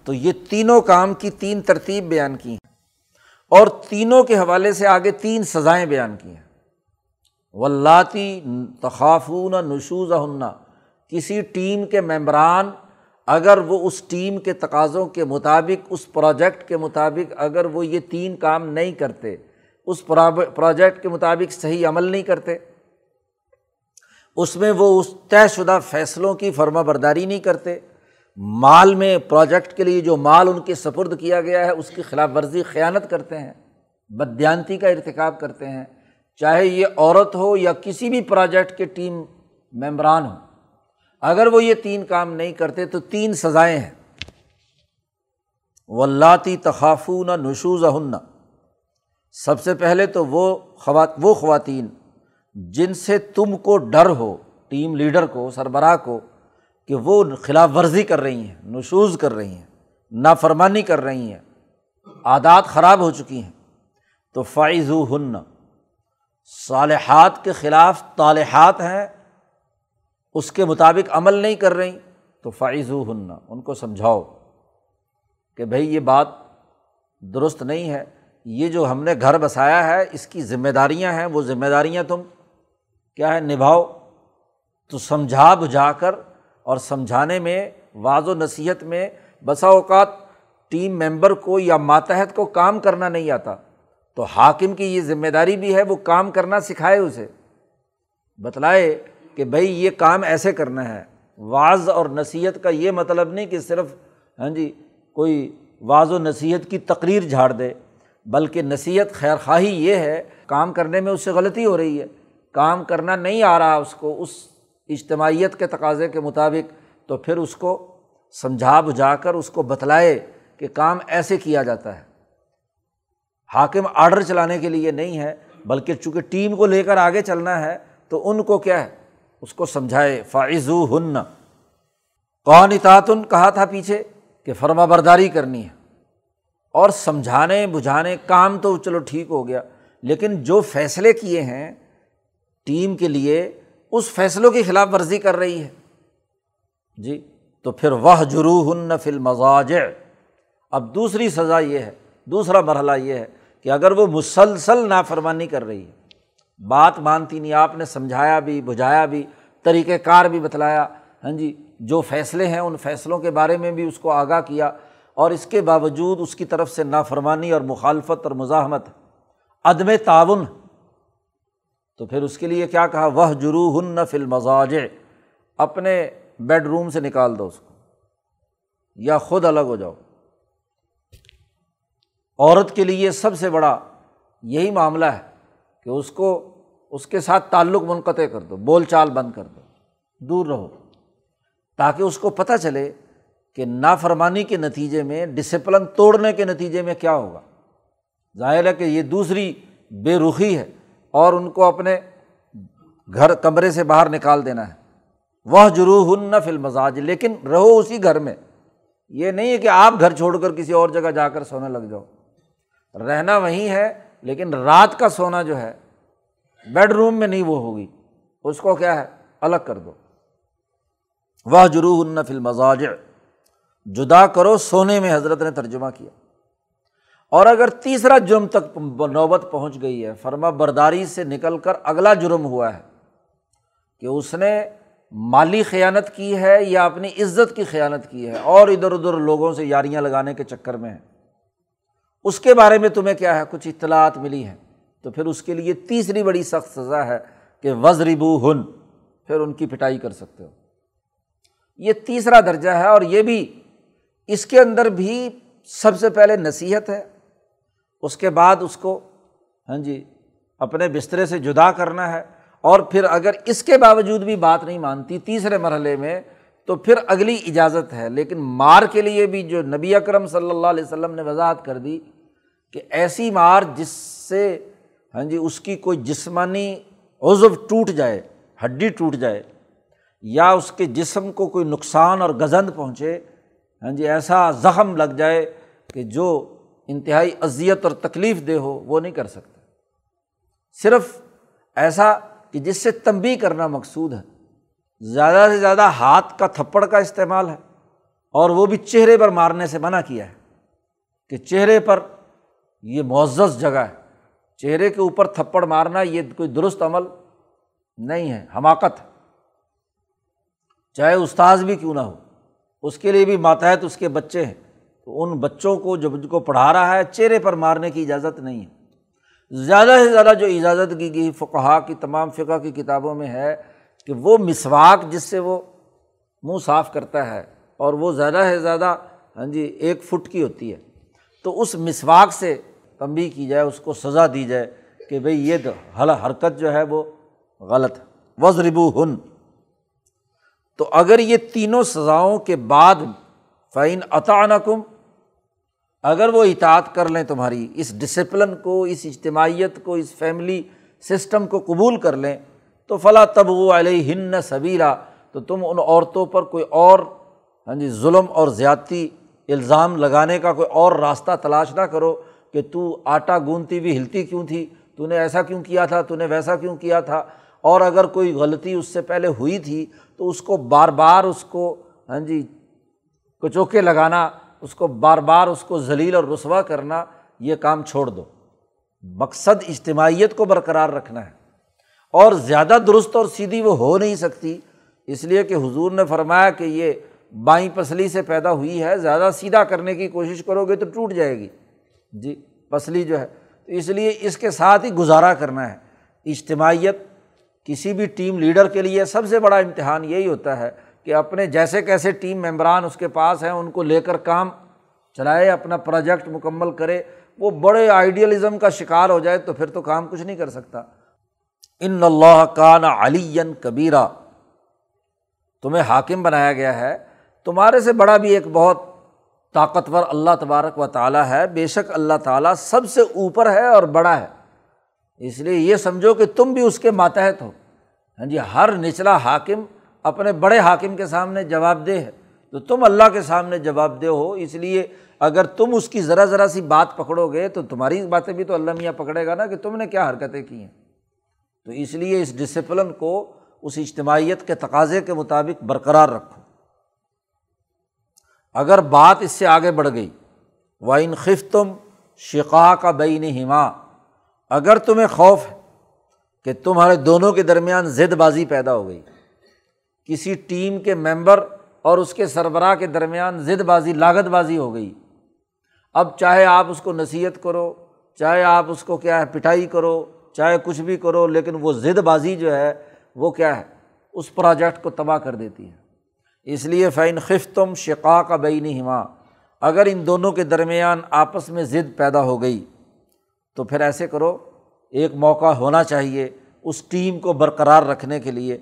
تو یہ تینوں کام کی تین ترتیب بیان کی ہیں، اور تینوں کے حوالے سے آگے تین سزائیں بیان کی ہیں۔ واللاتی تخافون نشوزہن، کسی ٹیم کے ممبران اگر وہ اس ٹیم کے تقاضوں کے مطابق، اس پروجیکٹ کے مطابق اگر وہ یہ تین کام نہیں کرتے، اس پروجیکٹ کے مطابق صحیح عمل نہیں کرتے، اس میں وہ اس طے شدہ فیصلوں کی فرما برداری نہیں کرتے، مال میں پروجیکٹ کے لیے جو مال ان کے سپرد کیا گیا ہے اس کی خلاف ورزی، خیانت کرتے ہیں، بددیانتی کا ارتکاب کرتے ہیں، چاہے یہ عورت ہو یا کسی بھی پروجیکٹ کے ٹیم ممبران ہو، اگر وہ یہ تین کام نہیں کرتے تو تین سزائیں ہیں۔ واللاتی تخافون نشوزہن، سب سے پہلے تو وہ خواتین جن سے تم کو ڈر ہو، ٹیم لیڈر کو، سربراہ کو، کہ وہ خلاف ورزی کر رہی ہیں، نشوز کر رہی ہیں، نافرمانی کر رہی ہیں، عادات خراب ہو چکی ہیں، تو فعظوہن، صالحات کے خلاف طالحات ہیں، اس کے مطابق عمل نہیں کر رہی، تو فعظوہن، ان کو سمجھاؤ کہ بھئی یہ بات درست نہیں ہے، یہ جو ہم نے گھر بسایا ہے اس کی ذمہ داریاں ہیں، وہ ذمہ داریاں تم کیا ہے نبھاؤ۔ تو سمجھا بجھا کر، اور سمجھانے میں، وعظ و نصیحت میں بسا اوقات ٹیم ممبر کو یا ماتحت کو کام کرنا نہیں آتا، تو حاکم کی یہ ذمہ داری بھی ہے وہ کام کرنا سکھائے اسے، بتلائے کہ بھائی یہ کام ایسے کرنا ہے۔ وعظ اور نصیحت کا یہ مطلب نہیں کہ صرف ہاں جی کوئی وعظ و نصیحت کی تقریر جھاڑ دے، بلکہ نصیحت خیر خواہی یہ ہے، کام کرنے میں اس سے غلطی ہو رہی ہے، کام کرنا نہیں آ رہا اس کو اس اجتماعیت کے تقاضے کے مطابق، تو پھر اس کو سمجھا بجھا کر اس کو بتلائے کہ کام ایسے کیا جاتا ہے۔ حاکم آرڈر چلانے کے لیے نہیں ہے، بلکہ چونکہ ٹیم کو لے کر آگے چلنا ہے تو ان کو کیا ہے، اس کو سمجھائے۔ فاعظوہن، قانتاتن کہا تھا پیچھے کہ فرما برداری کرنی ہے اور سمجھانے بجھانے، کام تو چلو ٹھیک ہو گیا، لیکن جو فیصلے کیے ہیں ٹیم کے لیے اس فیصلوں کی خلاف ورزی کر رہی ہے جی، تو پھر وہجروہن فی المضاجع۔ اب دوسری سزا یہ ہے، دوسرا مرحلہ یہ ہے کہ اگر وہ مسلسل نافرمانی کر رہی ہے، بات مانتی نہیں، آپ نے سمجھایا بھی، بجھایا بھی، طریقہ کار بھی بتلایا، ہاں جی جو فیصلے ہیں ان فیصلوں کے بارے میں بھی اس کو آگاہ کیا، اور اس کے باوجود اس کی طرف سے نافرمانی اور مخالفت اور مزاحمت، عدم تعاون، تو پھر اس کے لیے کیا کہا، وہجروہن فی المضاجع، اپنے بیڈ روم سے نکال دو اس کو، یا خود الگ ہو جاؤ۔ عورت کے لیے سب سے بڑا یہی معاملہ ہے کہ اس کو اس کے ساتھ تعلق منقطع کر دو، بول چال بند کر دو، دور رہو، تاکہ اس کو پتہ چلے کہ نافرمانی کے نتیجے میں، ڈسپلن توڑنے کے نتیجے میں کیا ہوگا۔ ظاہر ہے کہ یہ دوسری بے رخی ہے، اور ان کو اپنے گھر کمرے سے باہر نکال دینا ہے، وہجروہن فی المضاجع، لیکن رہو اسی گھر میں، یہ نہیں ہے کہ آپ گھر چھوڑ کر کسی اور جگہ جا کر سونے لگ جاؤ، رہنا وہیں ہے لیکن رات کا سونا جو ہے بیڈ روم میں نہیں، وہ ہوگی، اس کو کیا ہے الگ کر دو۔ وہجروہن فی المضاجع، جدا کرو سونے میں، حضرت نے ترجمہ کیا۔ اور اگر تیسرا جرم تک نوبت پہنچ گئی ہے، فرما برداری سے نکل کر اگلا جرم ہوا ہے کہ اس نے مالی خیانت کی ہے یا اپنی عزت کی خیانت کی ہے، اور ادھر ادھر لوگوں سے یاریاں لگانے کے چکر میں ہے، اس کے بارے میں تمہیں کیا ہے کچھ اطلاعات ملی ہیں، تو پھر اس کے لیے تیسری بڑی سخت سزا ہے کہ وضربوہن، پھر ان کی پٹائی کر سکتے ہو۔ یہ تیسرا درجہ ہے، اور یہ بھی، اس کے اندر بھی سب سے پہلے نصیحت ہے، اس کے بعد اس کو ہاں جی اپنے بسترے سے جدا کرنا ہے، اور پھر اگر اس کے باوجود بھی بات نہیں مانتی تیسرے مرحلے میں، تو پھر اگلی اجازت ہے۔ لیکن مار کے لیے بھی جو نبی اکرم صلی اللہ علیہ وسلم نے وضاحت کر دی کہ ایسی مار جس سے ہاں جی اس کی کوئی جسمانی عضو ٹوٹ جائے، ہڈی ٹوٹ جائے، یا اس کے جسم کو کوئی نقصان اور گزند پہنچے، ہاں جی ایسا زخم لگ جائے کہ جو انتہائی اذیت اور تکلیف دہ ہو، وہ نہیں کر سکتا، صرف ایسا کہ جس سے تنبیہ کرنا مقصود ہے۔ زیادہ سے زیادہ ہاتھ کا تھپڑ کا استعمال ہے، اور وہ بھی چہرے پر مارنے سے منع کیا ہے کہ چہرے پر، یہ معزز جگہ ہے، چہرے کے اوپر تھپڑ مارنا یہ کوئی درست عمل نہیں ہے، حماقت ہے، چاہے استاذ بھی کیوں نہ ہو، اس کے لیے بھی ماتحت اس کے بچے ہیں، تو ان بچوں کو جو مجھ کو پڑھا رہا ہے چہرے پر مارنے کی اجازت نہیں ہے۔ زیادہ سے زیادہ جو اجازت کی گئی فقہا کی، تمام فقہ کی کتابوں میں ہے کہ وہ مسواک جس سے وہ منہ صاف کرتا ہے، اور وہ زیادہ سے زیادہ ہاں جی 1 فٹ کی ہوتی ہے، تو اس مسواک سے تنبیہ کی جائے، اس کو سزا دی جائے کہ بھئی یہ حرکت جو ہے وہ غلط ہے۔ وَاضْرِبُوهُنَّ، تو اگر یہ تینوں سزاؤں کے بعد فَإِنْ أَطَعْنَكُمْ، اگر وہ اطاعت کر لیں تمہاری، اس ڈسپلن کو، اس اجتماعیت کو، اس فیملی سسٹم کو قبول کر لیں، تو فَلَا تَبْغُوا عَلَيْهِنَّ سَبِيلًا، تو تم ان عورتوں پر کوئی اور ہاں جی ظلم اور زیادتی الزام لگانے کا کوئی اور راستہ تلاش نہ کرو کہ تو آٹا گوندتی بھی ہلتی کیوں تھی، تو نے ایسا کیوں کیا تھا، تو نے ویسا کیوں کیا تھا، اور اگر کوئی غلطی اس سے پہلے ہوئی تھی تو اس کو بار بار اس کو ہاں جی کچوکے لگانا، اس کو بار بار اس کو ذلیل اور رسوا کرنا، یہ کام چھوڑ دو۔ مقصد اجتماعیت کو برقرار رکھنا ہے، اور زیادہ درست اور سیدھی وہ ہو نہیں سکتی، اس لیے کہ حضور نے فرمایا کہ یہ بائیں پسلی سے پیدا ہوئی ہے، زیادہ سیدھا کرنے کی کوشش کرو گے تو ٹوٹ جائے گی جی، پسلی جو ہے، تو اس لیے اس کے ساتھ ہی گزارا کرنا ہے۔ اجتماعیت کسی بھی ٹیم لیڈر کے لیے سب سے بڑا امتحان یہی ہوتا ہے کہ اپنے جیسے کیسے ٹیم ممبران اس کے پاس ہیں ان کو لے کر کام چلائے، اپنا پروجیکٹ مکمل کرے، وہ بڑے آئیڈیلزم کا شکار ہو جائے تو پھر تو کام کچھ نہیں کر سکتا۔ ان اللہ کان علیاً کبیرا، تمہیں حاکم بنایا گیا ہے، تمہارے سے بڑا بھی ایک بہت طاقتور اللہ تبارک و تعالیٰ ہے، بے شک اللہ تعالیٰ سب سے اوپر ہے اور بڑا ہے، اس لیے یہ سمجھو کہ تم بھی اس کے ماتحت ہو۔ ہاں جی، ہر نچلا حاکم اپنے بڑے حاکم کے سامنے جواب دہ ہے، تو تم اللہ کے سامنے جواب دہ ہو، اس لیے اگر تم اس کی ذرا ذرا سی بات پکڑو گے تو تمہاری باتیں بھی تو اللہ میاں پکڑے گا نا کہ تم نے کیا حرکتیں کی ہیں۔ تو اس لیے اس ڈسپلن کو اس اجتماعیت کے تقاضے کے مطابق برقرار رکھو۔ اگر بات اس سے آگے بڑھ گئی، وَإِنْ خِفْتُمْ شِقَاقَ بَيْنِهِمَا، اگر تمہیں خوف ہے کہ تمہارے دونوں کے درمیان زد بازی پیدا ہو گئی، کسی ٹیم کے ممبر اور اس کے سربراہ کے درمیان زد بازی، لاغت بازی ہو گئی، اب چاہے آپ اس کو نصیحت کرو، چاہے آپ اس کو کیا ہے پٹائی کرو، چاہے کچھ بھی کرو، لیکن وہ زد بازی جو ہے وہ کیا ہے، اس پروجیکٹ کو تباہ کر دیتی ہے۔ اس لیے فَإِنْ خِفْتُمْ شِقَاقَ بَيْنِهِمَا، اگر ان دونوں کے درمیان آپس میں ضد پیدا ہو گئی تو پھر ایسے کرو، ایک موقع ہونا چاہیے اس ٹیم کو برقرار رکھنے کے لیے،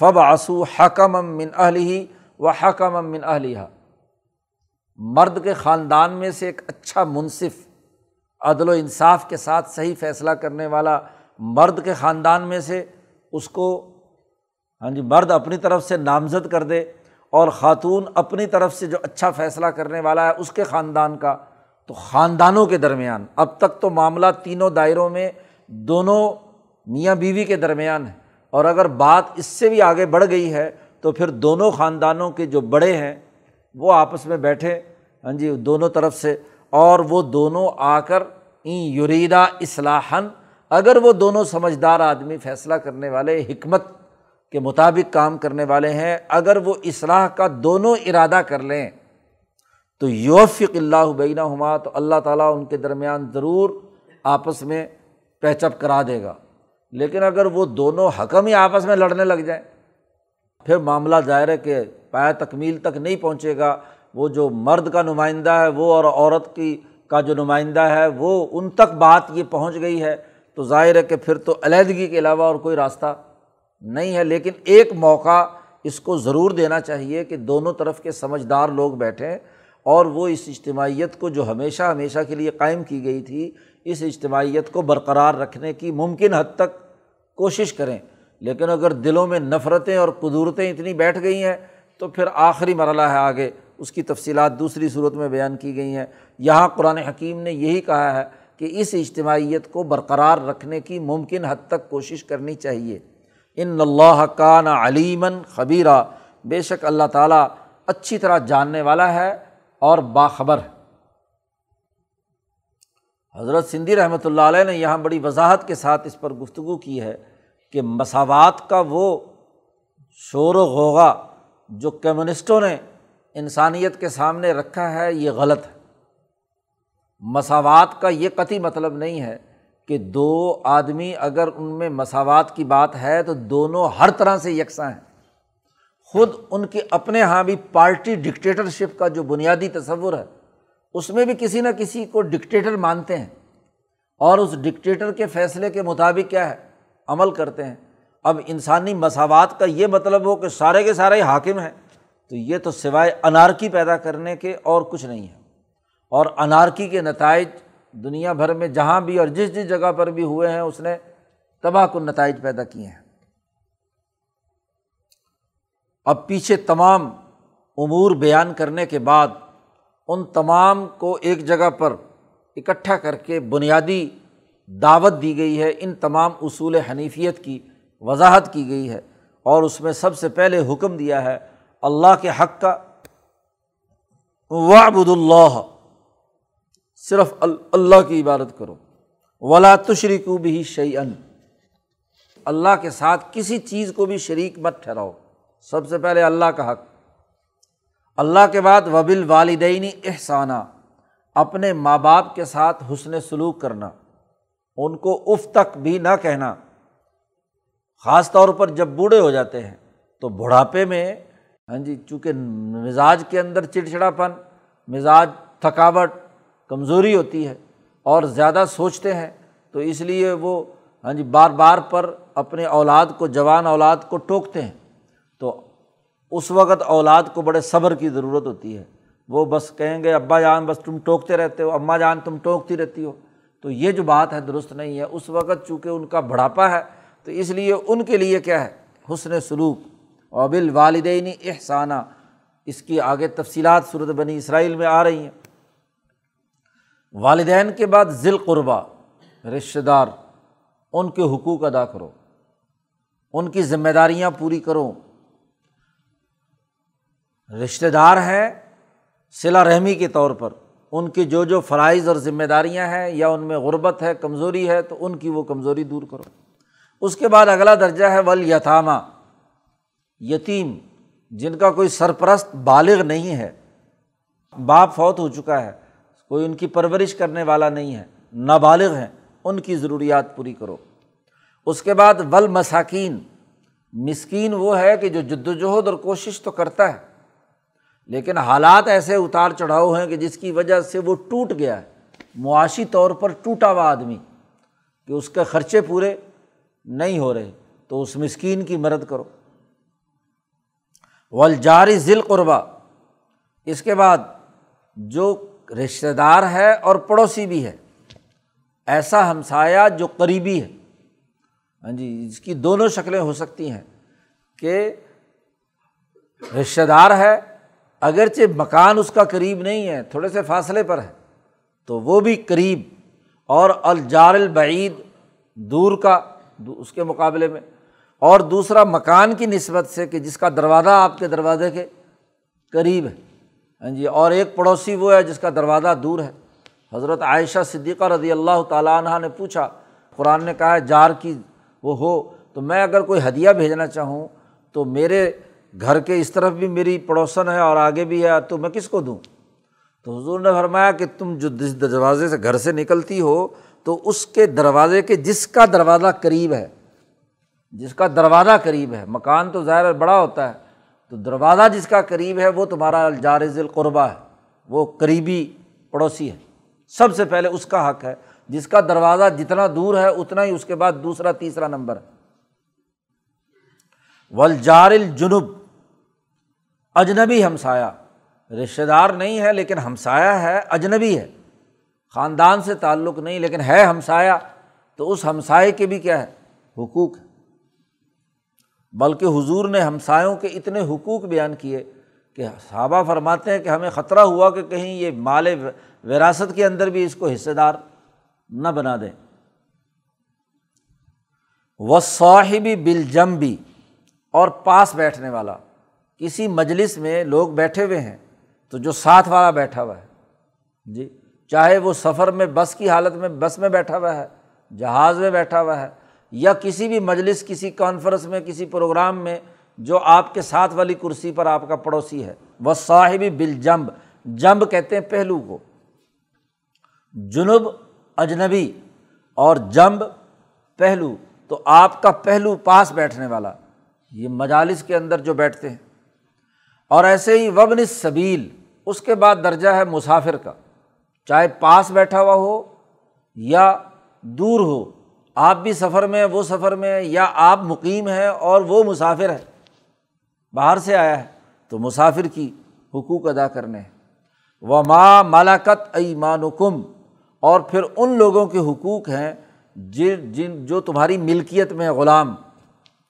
فَبْعَثُوا حَكَمًا مِّنْ أَهْلِهِ وَحَكَمًا مِّنْ أَهْلِهَا، مرد کے خاندان میں سے ایک اچھا منصف، عدل و انصاف کے ساتھ صحیح فیصلہ کرنے والا مرد کے خاندان میں سے اس کو ہاں جی مرد اپنی طرف سے نامزد کر دے، اور خاتون اپنی طرف سے جو اچھا فیصلہ کرنے والا ہے اس کے خاندان کا، تو خاندانوں کے درمیان، اب تک تو معاملہ تینوں دائروں میں دونوں میاں بیوی کے درمیان ہے، اور اگر بات اس سے بھی آگے بڑھ گئی ہے تو پھر دونوں خاندانوں کے جو بڑے ہیں وہ آپس میں بیٹھے ہاں جی دونوں طرف سے، اور وہ دونوں آ کر ان یریدا اصلاحاً، اگر وہ دونوں سمجھدار آدمی فیصلہ کرنے والے حکمت کے مطابق کام کرنے والے ہیں، اگر وہ اصلاح کا دونوں ارادہ کر لیں تو یوفق اللہ بینہما، تو اللہ تعالیٰ ان کے درمیان ضرور آپس میں پیچ اپ کرا دے گا۔ لیکن اگر وہ دونوں حکم ہی آپس میں لڑنے لگ جائیں پھر معاملہ دائرے کے پایہ تکمیل تک نہیں پہنچے گا، وہ جو مرد کا نمائندہ ہے وہ اور عورت کی کا جو نمائندہ ہے وہ، ان تک بات یہ پہنچ گئی ہے تو ظاہر ہے کہ پھر تو علیحدگی کے علاوہ اور کوئی راستہ نہیں ہے۔ لیکن ایک موقع اس کو ضرور دینا چاہیے کہ دونوں طرف کے سمجھدار لوگ بیٹھیں، اور وہ اس اجتماعیت کو جو ہمیشہ کے لیے قائم کی گئی تھی، اس اجتماعیت کو برقرار رکھنے کی ممکن حد تک کوشش کریں۔ لیکن اگر دلوں میں نفرتیں اور قدورتیں اتنی بیٹھ گئی ہیں تو پھر آخری مرحلہ ہے، آگے اس کی تفصیلات دوسری صورت میں بیان کی گئی ہیں۔ یہاں قرآن حکیم نے یہی کہا ہے کہ اس اجتماعیت کو برقرار رکھنے کی ممکن حد تک کوشش کرنی چاہیے۔ ان اللہ کان علیمًا خبیرا، بے شک اللہ تعالیٰ اچھی طرح جاننے والا ہے اور باخبر ہے۔ حضرت سندھی رحمۃ اللہ علیہ نے یہاں بڑی وضاحت کے ساتھ اس پر گفتگو کی ہے کہ مساوات کا وہ شور و غوغا جو کمیونسٹوں نے انسانیت کے سامنے رکھا ہے یہ غلط ہے۔ مساوات کا یہ قطعی مطلب نہیں ہے کہ دو آدمی اگر ان میں مساوات کی بات ہے تو دونوں ہر طرح سے یکساں ہیں، خود ان کے اپنے ہاں بھی پارٹی ڈکٹیٹرشپ کا جو بنیادی تصور ہے اس میں بھی کسی نہ کسی کو ڈکٹیٹر مانتے ہیں اور اس ڈکٹیٹر کے فیصلے کے مطابق کیا ہے عمل کرتے ہیں۔ اب انسانی مساوات کا یہ مطلب ہو کہ سارے کے سارے حاکم ہیں تو یہ تو سوائے انارکی پیدا کرنے کے اور کچھ نہیں ہے، اور انارکی کے نتائج دنیا بھر میں جہاں بھی اور جس جگہ پر بھی ہوئے ہیں اس نے تباہ کن نتائج پیدا کیے ہیں۔ اب پیچھے تمام امور بیان کرنے کے بعد ان تمام کو ایک جگہ پر اکٹھا کر کے بنیادی دعوت دی گئی ہے، ان تمام اصول حنیفیت کی وضاحت کی گئی ہے، اور اس میں سب سے پہلے حکم دیا ہے اللہ کے حق کا، وَاعْبُدُ اللَّهَ، صرف اللہ کی عبادت کرو، وَلَا تُشْرِكُوا بِهِ شَيْئًا، اللہ کے ساتھ کسی چیز کو بھی شریک مت ٹھہراؤ، سب سے پہلے اللہ کا حق۔ اللہ کے بعد وَبِالْوَالِدَيْنِ اِحْسَانًا، اپنے ماں باپ کے ساتھ حسن سلوک کرنا، ان کو اف تک بھی نہ کہنا، خاص طور پر جب بوڑھے ہو جاتے ہیں تو بڑھاپے میں ہاں جی چونکہ مزاج کے اندر چڑچڑا پن، مزاج تھکاوٹ، کمزوری ہوتی ہے اور زیادہ سوچتے ہیں، تو اس لیے وہ ہاں جی بار بار پر اپنے اولاد کو، جوان اولاد کو ٹوکتے ہیں، تو اس وقت اولاد کو بڑے صبر کی ضرورت ہوتی ہے۔ وہ بس کہیں گے ابا جان بس تم ٹوکتے رہتے ہو، اماں جان تم ٹوکتی رہتی ہو، تو یہ جو بات ہے درست نہیں ہے۔ اس وقت چونکہ ان کا بڑھاپا ہے تو اس لیے ان کے لیے کیا ہے حسن سلوک اور بالوالدین احسانہ، اس کی آگے تفصیلات سورۃ بنی اسرائیل میں آ رہی ہیں۔ والدین کے بعد ذی القربہ، رشتہ دار، ان کے حقوق ادا کرو، ان کی ذمہ داریاں پوری کرو۔ رشتہ دار ہیں صلہ رحمی کے طور پر، ان کی جو جو فرائض اور ذمہ داریاں ہیں، یا ان میں غربت ہے، کمزوری ہے، تو ان کی وہ کمزوری دور کرو۔ اس کے بعد اگلا درجہ ہے والیتامہ، یتیم جن کا کوئی سرپرست بالغ نہیں ہے، باپ فوت ہو چکا ہے، کوئی ان کی پرورش کرنے والا نہیں ہے، نابالغ ہیں، ان کی ضروریات پوری کرو۔ اس کے بعد والمساکین، مسکین وہ ہے کہ جو جدوجہد اور کوشش تو کرتا ہے لیکن حالات ایسے اتار چڑھاؤ ہیں کہ جس کی وجہ سے وہ ٹوٹ گیا ہے، معاشی طور پر ٹوٹا ہوا آدمی کہ اس کے خرچے پورے نہیں ہو رہے، تو اس مسکین کی مدد کرو۔ والجار ذی القربہ، اس کے بعد جو رشتہ دار ہے اور پڑوسی بھی ہے، ایسا ہمسایہ جو قریبی ہے، ہاں جی اس کی دونوں شکلیں ہو سکتی ہیں کہ رشتہ دار ہے اگرچہ مکان اس کا قریب نہیں ہے، تھوڑے سے فاصلے پر ہے تو وہ بھی قریب، اور الجار البعید دور کا اس کے مقابلے میں، اور دوسرا مکان کی نسبت سے کہ جس کا دروازہ آپ کے دروازے کے قریب ہے، ہاں جی، اور ایک پڑوسی وہ ہے جس کا دروازہ دور ہے۔ حضرت عائشہ صدیقہ رضی اللہ تعالیٰ عنہ نے پوچھا، قرآن نے کہا ہے جار کی وہ ہو، تو میں اگر کوئی ہدیہ بھیجنا چاہوں تو میرے گھر کے اس طرف بھی میری پڑوسن ہے اور آگے بھی ہے، تو میں کس کو دوں؟ تو حضور نے فرمایا کہ تم جو دروازے سے گھر سے نکلتی ہو تو اس کے دروازے کے جس کا دروازہ قریب ہے، جس کا دروازہ قریب ہے، مکان تو ظاہر بڑا ہوتا ہے، تو دروازہ جس کا قریب ہے وہ تمہارا الجار ذی القربہ ہے، وہ قریبی پڑوسی ہے، سب سے پہلے اس کا حق ہے۔ جس کا دروازہ جتنا دور ہے اتنا ہی اس کے بعد دوسرا تیسرا نمبر ہے۔ والجار الجنب، اجنبی ہمسایا، رشتہ دار نہیں ہے لیکن ہمسایا ہے، اجنبی ہے، خاندان سے تعلق نہیں لیکن ہے ہمسایا، تو اس ہمسائے کے بھی کیا ہے حقوق ہے، بلکہ حضور نے ہمسایوں کے اتنے حقوق بیان کیے کہ صحابہ فرماتے ہیں کہ ہمیں خطرہ ہوا کہ کہیں یہ مال وراثت کے اندر بھی اس کو حصہ دار نہ بنا دیں۔ والصاحب بالجنب، اور پاس بیٹھنے والا، کسی مجلس میں لوگ بیٹھے ہوئے ہیں تو جو ساتھ والا بیٹھا ہوا ہے، جی چاہے وہ سفر میں بس کی حالت میں بس میں بیٹھا ہوا ہے، جہاز میں بیٹھا ہوا ہے، یا کسی بھی مجلس، کسی کانفرنس میں، کسی پروگرام میں، جو آپ کے ساتھ والی کرسی پر آپ کا پڑوسی ہے، والصاحب بالجنب، جنب کہتے ہیں پہلو کو۔ جنب اجنبی اور جنب پہلو، تو آپ کا پہلو پاس بیٹھنے والا، یہ مجالس کے اندر جو بیٹھتے ہیں، اور ایسے ہی وابن السبیل۔ اس کے بعد درجہ ہے مسافر کا، چاہے پاس بیٹھا ہوا ہو یا دور ہو، آپ بھی سفر میں وہ سفر میں، یا آپ مقیم ہیں اور وہ مسافر ہے، باہر سے آیا ہے، تو مسافر کی حقوق ادا کرنے ہیں۔ وما ملکت ایمانکم، اور پھر ان لوگوں کے حقوق ہیں جن جو تمہاری ملکیت میں، غلام،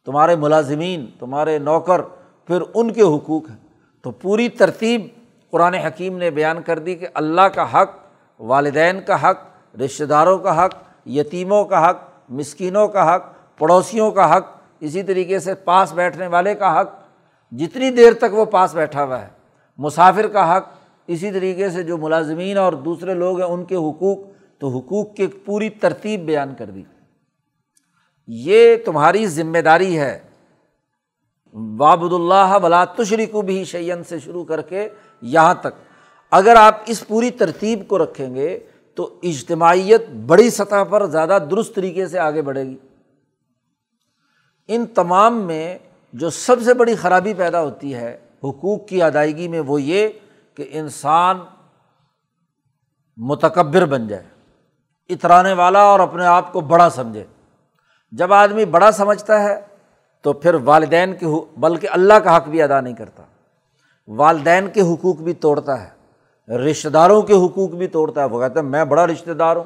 تمہارے ملازمین، تمہارے نوکر، پھر ان کے حقوق ہیں۔ تو پوری ترتیب قرآن حکیم نے بیان کر دی کہ اللہ کا حق، والدین کا حق، رشتہ داروں کا حق، یتیموں کا حق، مسکینوں کا حق، پڑوسیوں کا حق، اسی طریقے سے پاس بیٹھنے والے کا حق جتنی دیر تک وہ پاس بیٹھا ہوا ہے، مسافر کا حق، اسی طریقے سے جو ملازمین اور دوسرے لوگ ہیں ان کے حقوق، تو حقوق کی پوری ترتیب بیان کر دی۔ یہ تمہاری ذمہ داری ہے، وَاعْبُدُوا اللَّهَ وَلَا تُشْرِكُوا بِهِ شَيْئًا سے شروع کر کے یہاں تک، اگر آپ اس پوری ترتیب کو رکھیں گے تو اجتماعیت بڑی سطح پر زیادہ درست طریقے سے آگے بڑھے گی۔ ان تمام میں جو سب سے بڑی خرابی پیدا ہوتی ہے حقوق کی ادائیگی میں وہ یہ کہ انسان متکبر بن جائے، اترانے والا اور اپنے آپ کو بڑا سمجھے۔ جب آدمی بڑا سمجھتا ہے تو پھر والدین کے بلکہ اللہ کا حق بھی ادا نہیں کرتا، والدین کے حقوق بھی توڑتا ہے، رشتہ داروں کے حقوق بھی توڑتا ہے۔ وہ کہتا ہے میں بڑا رشتہ دار ہوں،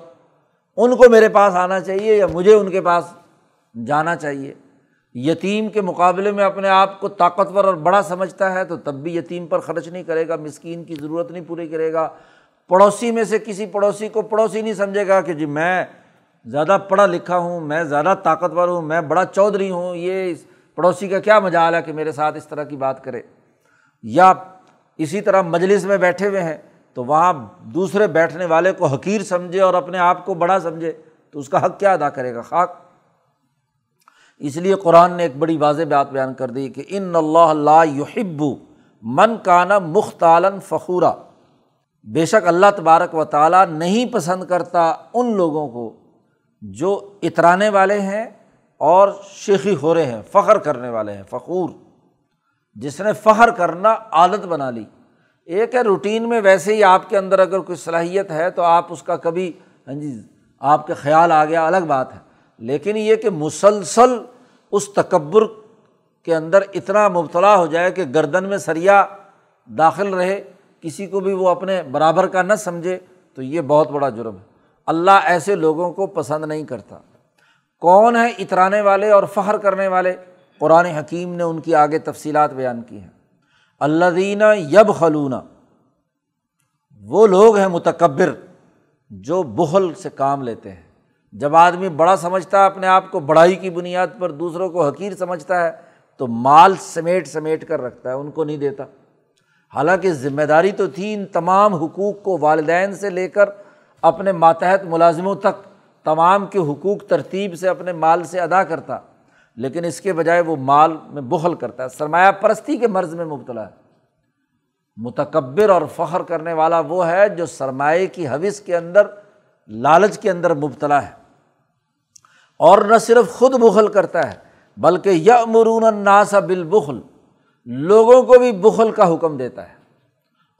ان کو میرے پاس آنا چاہیے یا مجھے ان کے پاس جانا چاہیے۔ یتیم کے مقابلے میں اپنے آپ کو طاقتور اور بڑا سمجھتا ہے تو تب بھی یتیم پر خرچ نہیں کرے گا، مسکین کی ضرورت نہیں پوری کرے گا، پڑوسی میں سے کسی پڑوسی کو پڑوسی نہیں سمجھے گا کہ جی میں زیادہ پڑھا لکھا ہوں، میں زیادہ طاقتور ہوں، میں بڑا چودھری ہوں، یہ پڑوسی کا کیا مجال ہے کہ میرے ساتھ اس طرح کی بات کرے۔ یا اسی طرح مجلس میں بیٹھے ہوئے ہیں تو وہاں دوسرے بیٹھنے والے کو حقیر سمجھے اور اپنے آپ کو بڑا سمجھے تو اس کا حق کیا ادا کرے گا؟ خاک۔ اس لیے قرآن نے ایک بڑی واضح بات بیان کر دی کہ ان اللہ لا یحب من کان مختالا فخورا، بے شک اللہ تبارک و تعالیٰ نہیں پسند کرتا ان لوگوں کو جو اترانے والے ہیں اور شیخی خورے ہیں، فخر کرنے والے ہیں۔ فخور جس نے فخر کرنا عادت بنا لی، ایک ہے روٹین میں ویسے ہی آپ کے اندر اگر کوئی صلاحیت ہے تو آپ اس کا کبھی آپ کے خیال آ گیا الگ بات ہے، لیکن یہ کہ مسلسل اس تکبر کے اندر اتنا مبتلا ہو جائے کہ گردن میں سریا داخل رہے، کسی کو بھی وہ اپنے برابر کا نہ سمجھے، تو یہ بہت بڑا جرم ہے، اللہ ایسے لوگوں کو پسند نہیں کرتا۔ کون ہیں اترانے والے اور فخر کرنے والے؟ قرآن حکیم نے ان کی آگے تفصیلات بیان کی ہیں۔ الذین یبخلون، وہ لوگ ہیں متکبر جو بخل سے کام لیتے ہیں۔ جب آدمی بڑا سمجھتا ہے، اپنے آپ کو بڑائی کی بنیاد پر دوسروں کو حقیر سمجھتا ہے تو مال سمیٹ کر رکھتا ہے، ان کو نہیں دیتا۔ حالانکہ ذمہ داری تو تھی ان تمام حقوق کو، والدین سے لے کر اپنے ماتحت ملازموں تک تمام کے حقوق ترتیب سے اپنے مال سے ادا کرتا، لیکن اس کے بجائے وہ مال میں بخل کرتا ہے، سرمایہ پرستی کے مرض میں مبتلا ہے۔ متکبر اور فخر کرنے والا وہ ہے جو سرمایہ کی حوث کے اندر، لالچ کے اندر مبتلا ہے، اور نہ صرف خود بخل کرتا ہے بلکہ یأمرون الناس بالبخل، لوگوں کو بھی بخل کا حکم دیتا ہے۔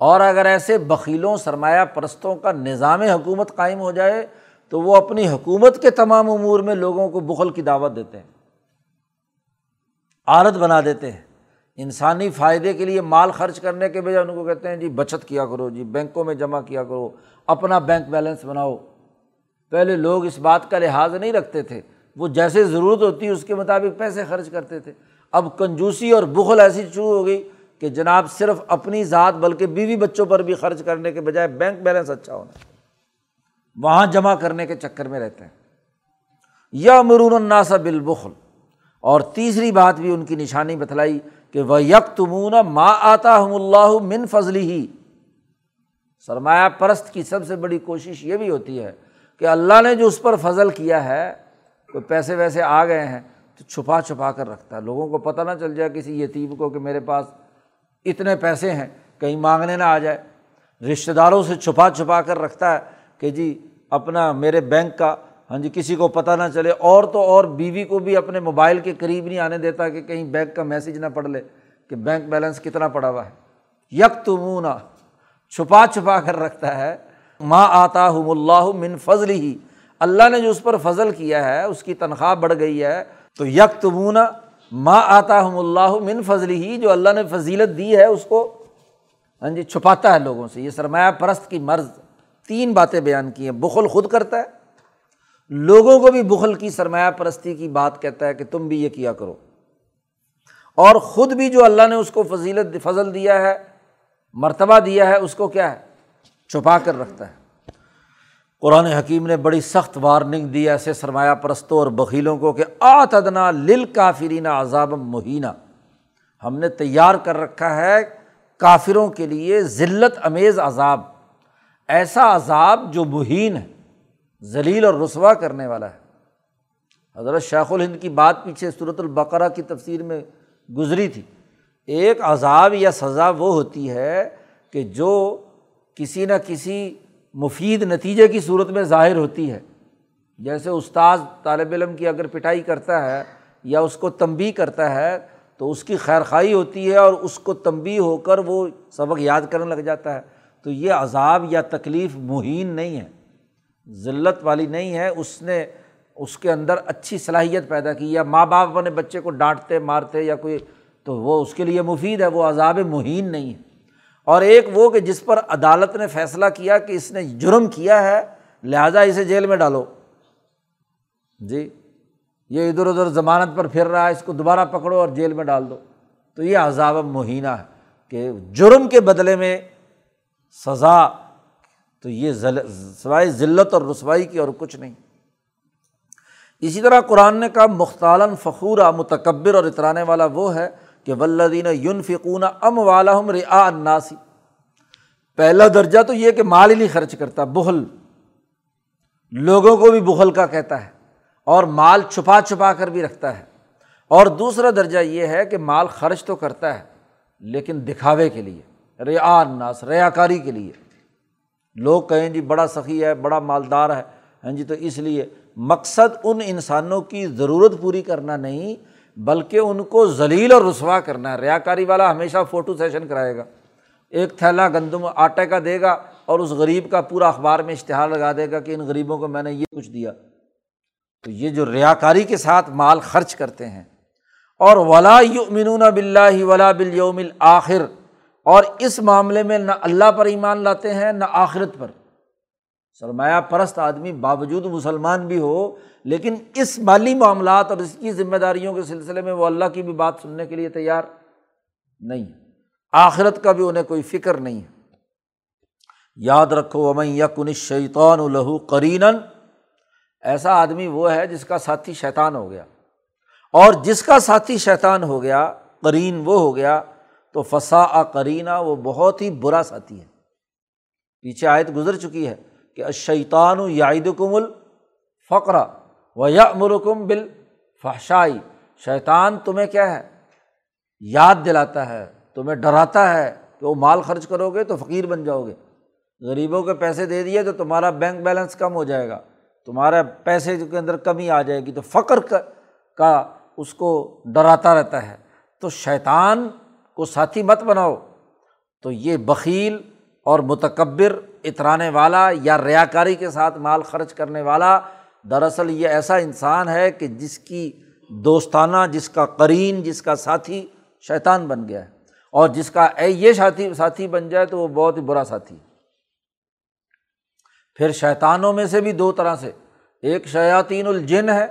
اور اگر ایسے بخیلوں، سرمایہ پرستوں کا نظام حکومت قائم ہو جائے تو وہ اپنی حکومت کے تمام امور میں لوگوں کو بخل کی دعوت دیتے ہیں، عادت بنا دیتے ہیں۔ انسانی فائدے کے لیے مال خرچ کرنے کے بجائے ان کو کہتے ہیں جی بچت کیا کرو، جی بینکوں میں جمع کیا کرو، اپنا بینک بیلنس بناؤ۔ پہلے لوگ اس بات کا لحاظ نہیں رکھتے تھے، وہ جیسے ضرورت ہوتی اس کے مطابق پیسے خرچ کرتے تھے۔ اب کنجوسی اور بخل ایسی شروع ہو گئی کہ جناب صرف اپنی ذات بلکہ بیوی بچوں پر بھی خرچ کرنے کے بجائے بینک بیلنس اچھا ہونا، وہاں جمع کرنے کے چکر میں رہتے ہیں۔ یأمرون الناس بالبخل، اور تیسری بات بھی ان کی نشانی بتلائی کہ وَيَكْتُمُونَ مَا آتَاهُمُ اللَّهُ مِن فَضْلِهِ۔ سرمایہ پرست کی سب سے بڑی کوشش یہ بھی ہوتی ہے کہ اللہ نے جو اس پر فضل کیا ہے، کوئی پیسے ویسے آ گئے ہیں تو چھپا کر رکھتا ہے، لوگوں کو پتہ نہ چل جائے کسی یتیم کو کہ میرے پاس اتنے پیسے ہیں، کہیں مانگنے نہ آ جائے۔ رشتہ داروں سے چھپا کر رکھتا ہے کہ جی اپنا میرے بینک کا کسی کو پتہ نہ چلے، اور تو اور بیوی کو بھی اپنے موبائل کے قریب نہیں آنے دیتا کہ کہیں بینک کا میسج نہ پڑھ لے کہ بینک بیلنس کتنا پڑا ہوا ہے۔ یکتمون، چھپا کر رکھتا ہے۔ ما آتاہم اللہ من فضلہ، اللہ نے جو اس پر فضل کیا ہے، اس کی تنخواہ بڑھ گئی ہے تو یکتمون ما آتاہم اللہ من فضلہ، جو اللہ نے فضیلت دی ہے اس کو چھپاتا ہے لوگوں سے۔ یہ سرمایہ پرست کی مرض، تین باتیں بیان کی ہیں۔ بخل خود کرتا ہے، لوگوں کو بھی بخل کی، سرمایہ پرستی کی بات کہتا ہے کہ تم بھی یہ کیا کرو، اور خود بھی جو اللہ نے اس کو فضل دیا ہے، مرتبہ دیا ہے، اس کو کیا ہے چھپا کر رکھتا ہے۔ قرآن حکیم نے بڑی سخت وارننگ دی ایسے سرمایہ پرستوں اور بخیلوں کو کہ آتدنا للکافرین عذابا مہینا، ہم نے تیار کر رکھا ہے کافروں کے لیے ذلت امیز عذاب، ایسا عذاب جو مہین ہے، ذلیل اور رسوا کرنے والا ہے۔ حضرت شیخ الہند کی بات پیچھے سورۃ البقرہ کی تفسیر میں گزری تھی۔ ایک عذاب یا سزا وہ ہوتی ہے کہ جو کسی نہ کسی مفید نتیجے کی صورت میں ظاہر ہوتی ہے۔ جیسے استاد طالب علم کی اگر پٹائی کرتا ہے یا اس کو تنبیہ کرتا ہے تو اس کی خیرخواہی ہوتی ہے اور اس کو تنبیہ ہو کر وہ سبق یاد کرنے لگ جاتا ہے۔ تو یہ عذاب یا تکلیف مہین نہیں ہے، ذلت والی نہیں ہے، اس نے اس کے اندر اچھی صلاحیت پیدا کی۔ یا ماں باپ اپنے بچے کو ڈانٹتے مارتے یا کوئی، تو وہ اس کے لیے مفید ہے، وہ عذاب مہین نہیں ہے۔ اور ایک وہ کہ جس پر عدالت نے فیصلہ کیا کہ اس نے جرم کیا ہے لہٰذا اسے جیل میں ڈالو، جی یہ ادھر ادھر ضمانت پر پھر رہا ہے، اس کو دوبارہ پکڑو اور جیل میں ڈال دو، تو یہ عذاب مہینہ ہے کہ جرم کے بدلے میں سزا۔ تو یہ سوائے ذلت اور رسوائی کی اور کچھ نہیں۔ اسی طرح قرآن نے کہا مختالاً فخورا، متکبر اور اترانے والا وہ ہے کہ والذین ينفقون اموالهم رئاء الناس، پہلا درجہ تو یہ کہ مال ہی نہیں خرچ کرتا، بخل، لوگوں کو بھی بخل کا کہتا ہے اور مال چھپا چھپا کر بھی رکھتا ہے۔ اور دوسرا درجہ یہ ہے کہ مال خرچ تو کرتا ہے لیکن دکھاوے کے لیے، رئاء الناس، ریاکاری کے لیے، لوگ کہیں جی بڑا سخی ہے، بڑا مالدار ہے، ہاں جی، تو اس لیے مقصد ان انسانوں کی ضرورت پوری کرنا نہیں بلکہ ان کو ذلیل اور رسوا کرنا ہے۔ ریاکاری والا ہمیشہ فوٹو سیشن کرائے گا، ایک تھیلا گندم آٹے کا دے گا اور اس غریب کا پورا اخبار میں اشتہار لگا دے گا کہ ان غریبوں کو میں نے یہ کچھ دیا۔ تو یہ جو ریاکاری کے ساتھ مال خرچ کرتے ہیں، اور ولا یؤمنون باللہ ولا بالیوم الآخر، اور اس معاملے میں نہ اللہ پر ایمان لاتے ہیں نہ آخرت پر۔ سرمایہ پرست آدمی باوجود مسلمان بھی ہو لیکن اس مالی معاملات اور اس کی ذمہ داریوں کے سلسلے میں وہ اللہ کی بھی بات سننے کے لیے تیار نہیں، آخرت کا بھی انہیں کوئی فکر نہیں ہے۔ یاد رکھو وَمَن يَكُنِ الشَّيْطَانُ لَهُ قَرِينًا، ایسا آدمی وہ ہے جس کا ساتھی شیطان ہو گیا، اور جس کا ساتھی شیطان ہو گیا، قرین وہ ہو گیا تو فساء قرینا، وہ بہت ہی برا ساتھی ہے۔ پیچھے آیت گزر چکی ہے کہ الشیطان یعدکم الفقر ویأمرکم بالفحشاء، شیطان تمہیں کیا ہے، یاد دلاتا ہے، تمہیں ڈراتا ہے کہ وہ مال خرچ کرو گے تو فقیر بن جاؤ گے، غریبوں کے پیسے دے دیے تو تمہارا بینک بیلنس کم ہو جائے گا، تمہارے پیسے کے اندر کمی آ جائے گی، تو فقر کا اس کو ڈراتا رہتا ہے۔ تو شیطان کو ساتھی مت بناؤ۔ تو یہ بخیل اور متکبر، اترانے والا یا ریاکاری کے ساتھ مال خرچ کرنے والا، دراصل یہ ایسا انسان ہے کہ جس کی دوستانہ، جس کا قرین، جس کا ساتھی شیطان بن گیا ہے، اور جس کا یہ ساتھی بن جائے تو وہ بہت ہی برا ساتھی۔ پھر شیطانوں میں سے بھی دو طرح سے، ایک شیاطین الجن ہے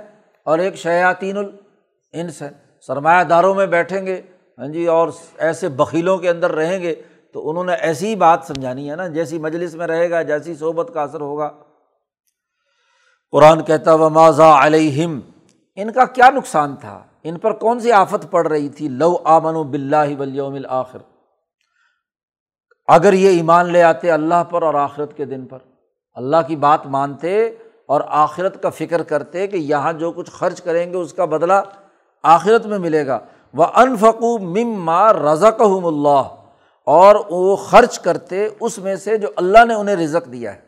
اور ایک شیاطین الانس ہے۔ سرمایہ داروں میں بیٹھیں گے، ہاں جی، اور ایسے بخیلوں کے اندر رہیں گے تو انہوں نے ایسی بات سمجھانی ہے نا، جیسی مجلس میں رہے گا جیسی صحبت کا اثر ہوگا۔ قرآن کہتا وَمَا ذَا عَلَيْهِمْ، ان کا کیا نقصان تھا، ان پر کون سی آفت پڑ رہی تھی، لَوْ آمَنُوا بِاللَّهِ وَالْيَوْمِ الْآخِرِ، اگر یہ ایمان لے آتے اللہ پر اور آخرت کے دن پر، اللہ کی بات مانتے اور آخرت کا فکر کرتے کہ یہاں جو کچھ خرچ کریں گے اس کا بدلہ آخرت میں ملے گا۔ وَأَنفَقُوا مِمَّا رَزَقَهُمُ اللَّهُ، اور وہ خرچ کرتے اس میں سے جو اللہ نے انہیں رزق دیا ہے،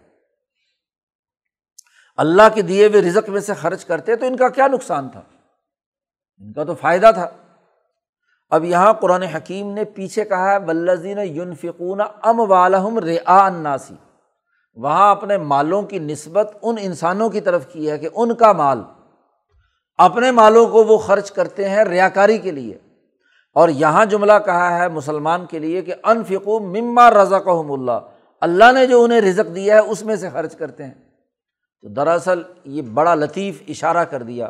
اللہ کے دیے ہوئے رزق میں سے خرچ کرتے، تو ان کا کیا نقصان تھا، ان کا تو فائدہ تھا۔ اب یہاں قرآن حکیم نے پیچھے کہا ہے والذین ينفقون اموالہم رئاء الناس، وہاں اپنے مالوں کی نسبت ان انسانوں کی طرف کی ہے کہ ان کا مال، اپنے مالوں کو وہ خرچ کرتے ہیں ریاکاری کے لیے، اور یہاں جملہ کہا ہے مسلمان کے لیے کہ انفقوا مما رزقهم اللہ، اللہ نے جو انہیں رزق دیا ہے اس میں سے خرچ کرتے ہیں۔ تو دراصل یہ بڑا لطیف اشارہ کر دیا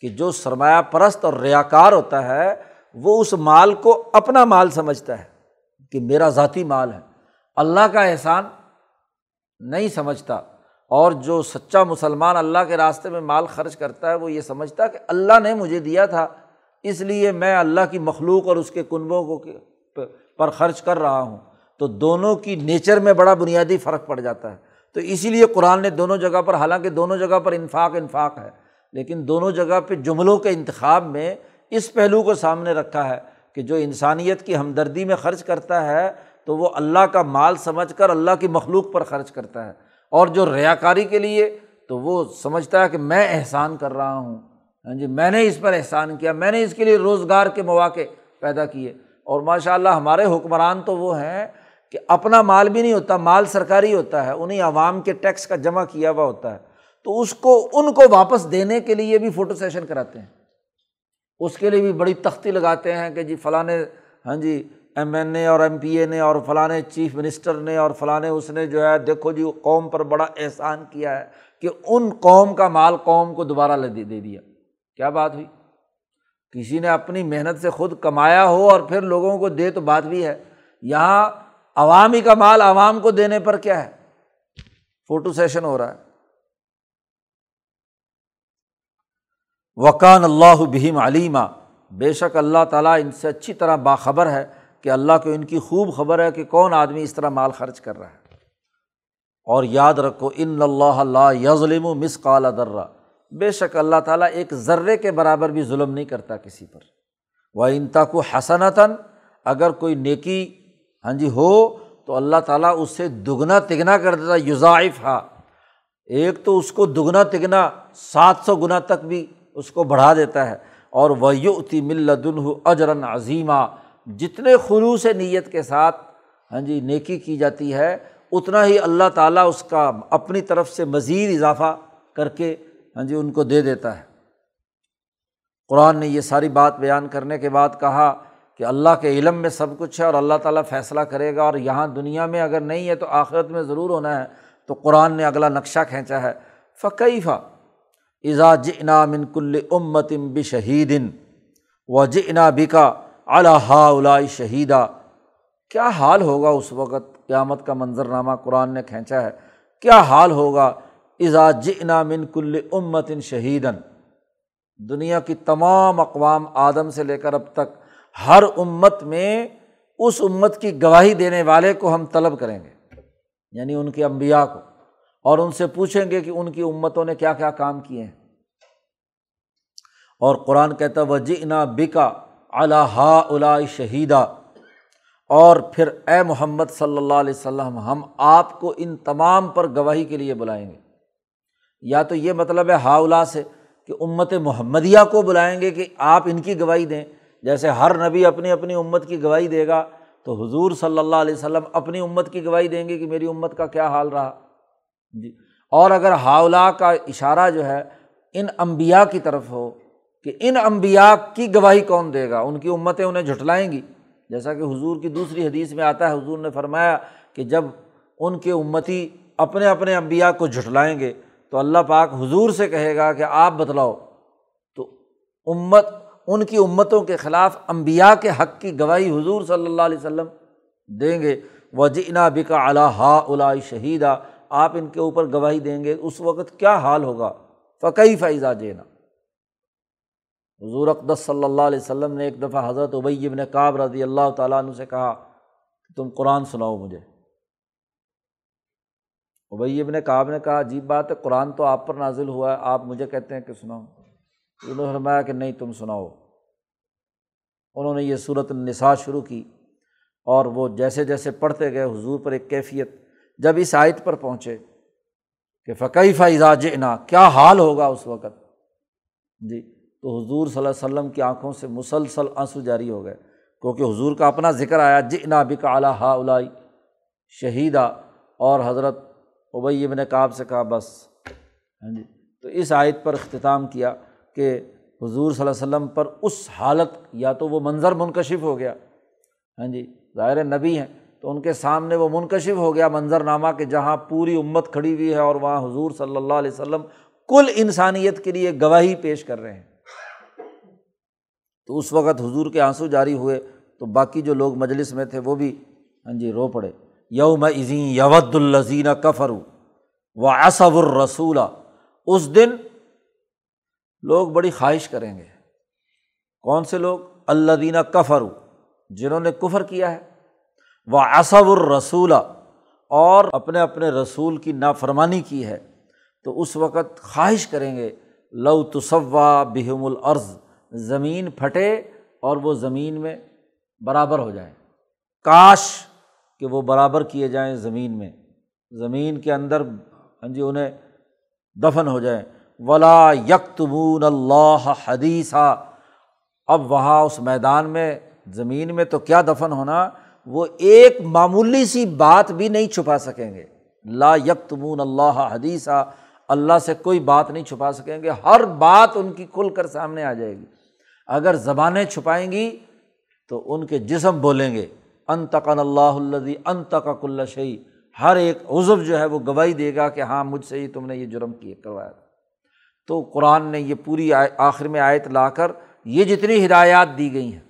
کہ جو سرمایہ پرست اور ریاکار ہوتا ہے وہ اس مال کو اپنا مال سمجھتا ہے کہ میرا ذاتی مال ہے، اللہ کا احسان نہیں سمجھتا، اور جو سچا مسلمان اللہ کے راستے میں مال خرچ کرتا ہے وہ یہ سمجھتا کہ اللہ نے مجھے دیا تھا اس لیے میں اللہ کی مخلوق اور اس کے کنبوں کو پر خرچ کر رہا ہوں، تو دونوں کی نیچر میں بڑا بنیادی فرق پڑ جاتا ہے۔ تو اسی لیے قرآن نے دونوں جگہ پر، حالانکہ دونوں جگہ پر انفاق ہے، لیکن دونوں جگہ پہ جملوں کے انتخاب میں اس پہلو کو سامنے رکھا ہے کہ جو انسانیت کی ہمدردی میں خرچ کرتا ہے تو وہ اللہ کا مال سمجھ کر اللہ کی مخلوق پر خرچ کرتا ہے، اور جو ریاکاری کے لیے تو وہ سمجھتا ہے کہ میں احسان کر رہا ہوں، ہاں جی میں نے اس پر احسان کیا، میں نے اس کے لیے روزگار کے مواقع پیدا کیے۔ اور ماشاء اللہ ہمارے حکمران تو وہ ہیں کہ اپنا مال بھی نہیں ہوتا، مال سرکاری ہوتا ہے، انہیں عوام کے ٹیکس کا جمع کیا ہوا ہوتا ہے، تو اس کو ان کو واپس دینے کے لیے بھی فوٹو سیشن کراتے ہیں، اس کے لیے بھی بڑی تختی لگاتے ہیں کہ جی فلاں ہاں جی ایم این اے اور ایم پی اے نے اور فلاں چیف منسٹر نے اور فلاں اس نے جو ہے دیکھو جی قوم پر بڑا احسان کیا ہے کہ ان قوم کا مال قوم کو دوبارہ دے دیا۔ کیا بات ہوئی؟ کسی نے اپنی محنت سے خود کمایا ہو اور پھر لوگوں کو دے تو بات بھی ہے، یہاں عوامی کا مال عوام کو دینے پر کیا ہے فوٹو سیشن ہو رہا ہے۔ وَكَانَ اللَّهُ بِهِمْ عَلِيمًا، بے شک اللہ تعالیٰ ان سے اچھی طرح باخبر ہے کہ اللہ کو ان کی خوب خبر ہے کہ کون آدمی اس طرح مال خرچ کر رہا ہے۔ اور یاد رکھو ان اللہ لا یظلم مثقال ذرہ، بے شک اللہ تعالیٰ ایک ذرے کے برابر بھی ظلم نہیں کرتا کسی پر۔ وَإِن تَکُ حَسَنَةً، اگر کوئی نیکی ہاں جی ہو تو اللہ تعالیٰ اسے دگنا تگنا کر دیتا، یضاعفہا، ایک تو اس کو دگنا تگنا 700 گنا تک بھی اس کو بڑھا دیتا ہے۔ اور وَيُؤْتِ مِن لَّدُنْهُ أَجْرًا عَظِيمًا، جتنے خلوص نیت کے ساتھ ہاں جی نیکی کی جاتی ہے اتنا ہی اللہ تعالیٰ اس کا اپنی طرف سے مزید اضافہ کر کے ہاں جی ان کو دے دیتا ہے۔ قرآن نے یہ ساری بات بیان کرنے کے بعد کہا کہ اللہ کے علم میں سب کچھ ہے اور اللہ تعالیٰ فیصلہ کرے گا، اور یہاں دنیا میں اگر نہیں ہے تو آخرت میں ضرور ہونا ہے، تو قرآن نے اگلا نقشہ کھینچا ہے۔ فَكَيْفَ اِذَا جِئْنَا مِن كُلِّ أُمَّةٍ بِشَهِيدٍ وَجِئْنَا بِكَ عَلَى هَٰؤُلَاءِ شَهِيدًا، کیا حال ہوگا اس وقت، قیامت کا منظرنامہ قرآن نے کھینچا ہے، کیا حال ہوگا۔ اِذَا جِئْنَا مِن كُلِّ أُمَّةٍ شَهِيدًا، دنیا کی تمام اقوام آدم سے لے کر اب تک ہر امت میں اس امت کی گواہی دینے والے کو ہم طلب کریں گے، یعنی ان کے انبیاء کو، اور ان سے پوچھیں گے کہ ان کی امتوں نے کیا کیا کام کیے ہیں۔ اور قرآن کہتا وَجِئْنَا بِكَ عَلَى هَٰؤُلَاءِ شَهِيدًا، اور پھر اے محمد صلی اللہ علیہ وسلم ہم آپ کو ان تمام پر گواہی کے لیے بلائیں گے۔ یا تو یہ مطلب ہے ہاؤلا سے کہ امت محمدیہ کو بلائیں گے کہ آپ ان کی گواہی دیں، جیسے ہر نبی اپنی اپنی امت کی گواہی دے گا تو حضور صلی اللہ علیہ وسلم اپنی امت کی گواہی دیں گے کہ میری امت کا کیا حال رہا جی۔ اور اگر ہاؤلا کا اشارہ جو ہے ان انبیاء کی طرف ہو کہ ان انبیاء کی گواہی کون دے گا، ان کی امتیں انہیں جھٹلائیں گی، جیسا کہ حضور کی دوسری حدیث میں آتا ہے، حضور نے فرمایا کہ جب ان کے امتی اپنے اپنے انبیاء کو جھٹلائیں گے تو اللہ پاک حضور سے کہے گا کہ آپ بتلاؤ، تو امت ان کی امتوں کے خلاف انبیاء کے حق کی گواہی حضور صلی اللہ علیہ وسلم دیں گے۔ وَجِئْنَا بِكَ عَلَى هَٰؤُلَاءِ شَهِيدًا، آپ ان کے اوپر گواہی دیں گے، اس وقت کیا حال ہوگا۔ فَكَيْفَ إِذَا جِئْنَا، حضور اقدس صلی اللہ علیہ وسلم نے ایک دفعہ حضرت ابی بن کعب رضی اللہ تعالیٰ عنہ سے کہا کہ تم قرآن سناؤ مجھے۔ ابی بن کعب نے کہا عجیب بات ہے، قرآن تو آپ پر نازل ہوا ہے، آپ مجھے کہتے ہیں کہ سناؤ۔ انہوں نے فرمایا کہ نہیں تم سناؤ۔ انہوں نے یہ سورۃ النساء شروع کی، اور وہ جیسے جیسے پڑھتے گئے حضور پر ایک کیفیت، جب اس آیت پر پہنچے کہ فَكَيْفَ إِذَا جِئْنَا، کیا حال ہوگا اس وقت جی، تو حضور صلی اللہ علیہ وسلم کی آنکھوں سے مسلسل آنسو جاری ہو گئے، کیونکہ حضور کا اپنا ذکر آیا جئنا بک علی ہؤلاء شہیدا، اور حضرت ابی بن کعب سے کہا بس ہاں جی، تو اس آیت پر اختتام کیا کہ حضور صلی اللہ علیہ وسلم پر اس حالت، یا تو وہ منظر منکشف ہو گیا، ہاں جی ظاہر نبی ہیں تو ان کے سامنے وہ منکشف ہو گیا منظرنامہ کہ جہاں پوری امت کھڑی ہوئی ہے اور وہاں حضور صلی اللہ علیہ وسلم کل انسانیت کے لیے گواہی پیش کر رہے ہیں، تو اس وقت حضور کے آنسو جاری ہوئے، تو باقی جو لوگ مجلس میں تھے وہ بھی ہاں جی رو پڑے۔ یومئذ یود الذین کفروا وعصوا الرسول، اس دن لوگ بڑی خواہش کریں گے، کون سے لوگ، الذین کفروا، جنہوں نے کفر کیا ہے، وعصوا الرسول، اور اپنے اپنے رسول کی نافرمانی کی ہے، تو اس وقت خواہش کریں گے لو تسوا بہم الارض، زمین پھٹے اور وہ زمین میں برابر ہو جائیں، کاش کہ وہ برابر کیے جائیں زمین میں، زمین کے اندر ہاں جی انہیں دفن ہو جائیں۔ ولا یکتمون اللہ حدیثا۔ اب وہاں اس میدان میں، زمین میں تو کیا دفن ہونا، وہ ایک معمولی سی بات بھی نہیں چھپا سکیں گے۔ لا یکتمون اللہ حدیثا، اللہ سے کوئی بات نہیں چھپا سکیں گے، ہر بات ان کی کھل کر سامنے آ جائے گی۔ اگر زبانیں چھپائیں گی تو ان کے جسم بولیں گے، انتقن اللہ الذی انتق کل شیء، ہر ایک عضو جو ہے وہ گواہی دے گا کہ ہاں مجھ سے ہی تم نے یہ جرم کیا کروایا۔ تو قرآن نے یہ پوری آخر میں آیت لا کر یہ جتنی ہدایات دی گئی ہیں،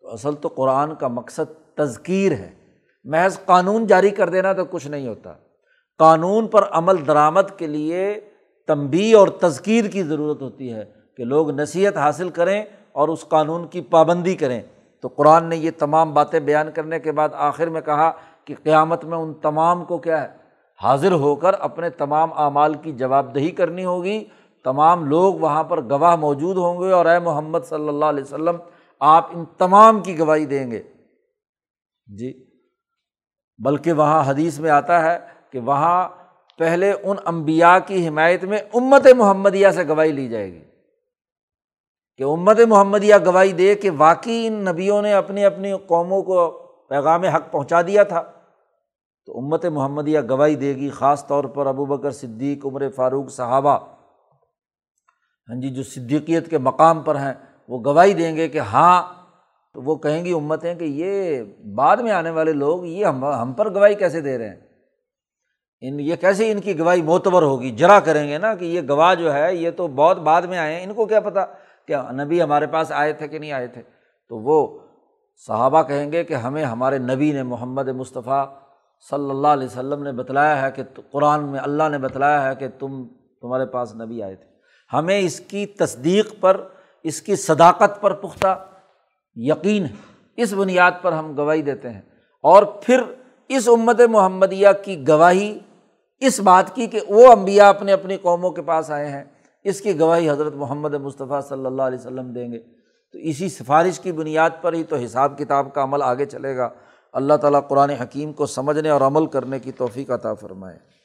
تو اصل تو قرآن کا مقصد تذکیر ہے، محض قانون جاری کر دینا تو کچھ نہیں ہوتا۔ قانون پر عمل درآمد کے لیے تنبیہ اور تذکیر کی ضرورت ہوتی ہے کہ لوگ نصیحت حاصل کریں اور اس قانون کی پابندی کریں۔ تو قرآن نے یہ تمام باتیں بیان کرنے کے بعد آخر میں کہا کہ قیامت میں ان تمام کو کیا ہے، حاضر ہو کر اپنے تمام اعمال کی جواب دہی کرنی ہوگی۔ تمام لوگ وہاں پر گواہ موجود ہوں گے، اور اے محمد صلی اللہ علیہ وسلم آپ ان تمام کی گواہی دیں گے۔ جی، بلکہ وہاں حدیث میں آتا ہے کہ وہاں پہلے ان انبیاء کی حمایت میں امت محمدیہ سے گواہی لی جائے گی کہ امت محمدیہ گواہی دے کہ واقعی ان نبیوں نے اپنی اپنی قوموں کو پیغام حق پہنچا دیا تھا۔ تو امت محمدیہ گواہی دے گی، خاص طور پر ابوبکر صدیق، عمر فاروق، صحابہ، ہاں جی، جو صدیقیت کے مقام پر ہیں، وہ گواہی دیں گے کہ ہاں۔ تو وہ کہیں گی امتیں کہ یہ بعد میں آنے والے لوگ یہ ہم پر گواہی کیسے دے رہے ہیں، یہ کیسے ان کی گواہی معتبر ہوگی، جرا کریں گے نا کہ یہ گواہ جو ہے یہ تو بہت بعد میں آئے ہیں، ان کو کیا پتہ کہ نبی ہمارے پاس آئے تھے کہ نہیں آئے تھے۔ تو وہ صحابہ کہیں گے کہ ہمیں ہمارے نبی نے، محمد مصطفیٰ صلی اللہ علیہ وسلم نے بتلایا ہے کہ قرآن میں اللہ نے بتلایا ہے کہ تمہارے پاس نبی آئے تھے، ہمیں اس کی تصدیق پر، اس کی صداقت پر پختہ یقین ہے، اس بنیاد پر ہم گواہی دیتے ہیں۔ اور پھر اس امت محمدیہ کی گواہی اس بات کی کہ وہ انبیاء اپنے اپنی قوموں کے پاس آئے ہیں، اس کی گواہی حضرت محمد مصطفیٰ صلی اللہ علیہ وسلم دیں گے۔ تو اسی سفارش کی بنیاد پر ہی تو حساب کتاب کا عمل آگے چلے گا۔ اللہ تعالیٰ قرآن حکیم کو سمجھنے اور عمل کرنے کی توفیق عطا فرمائے۔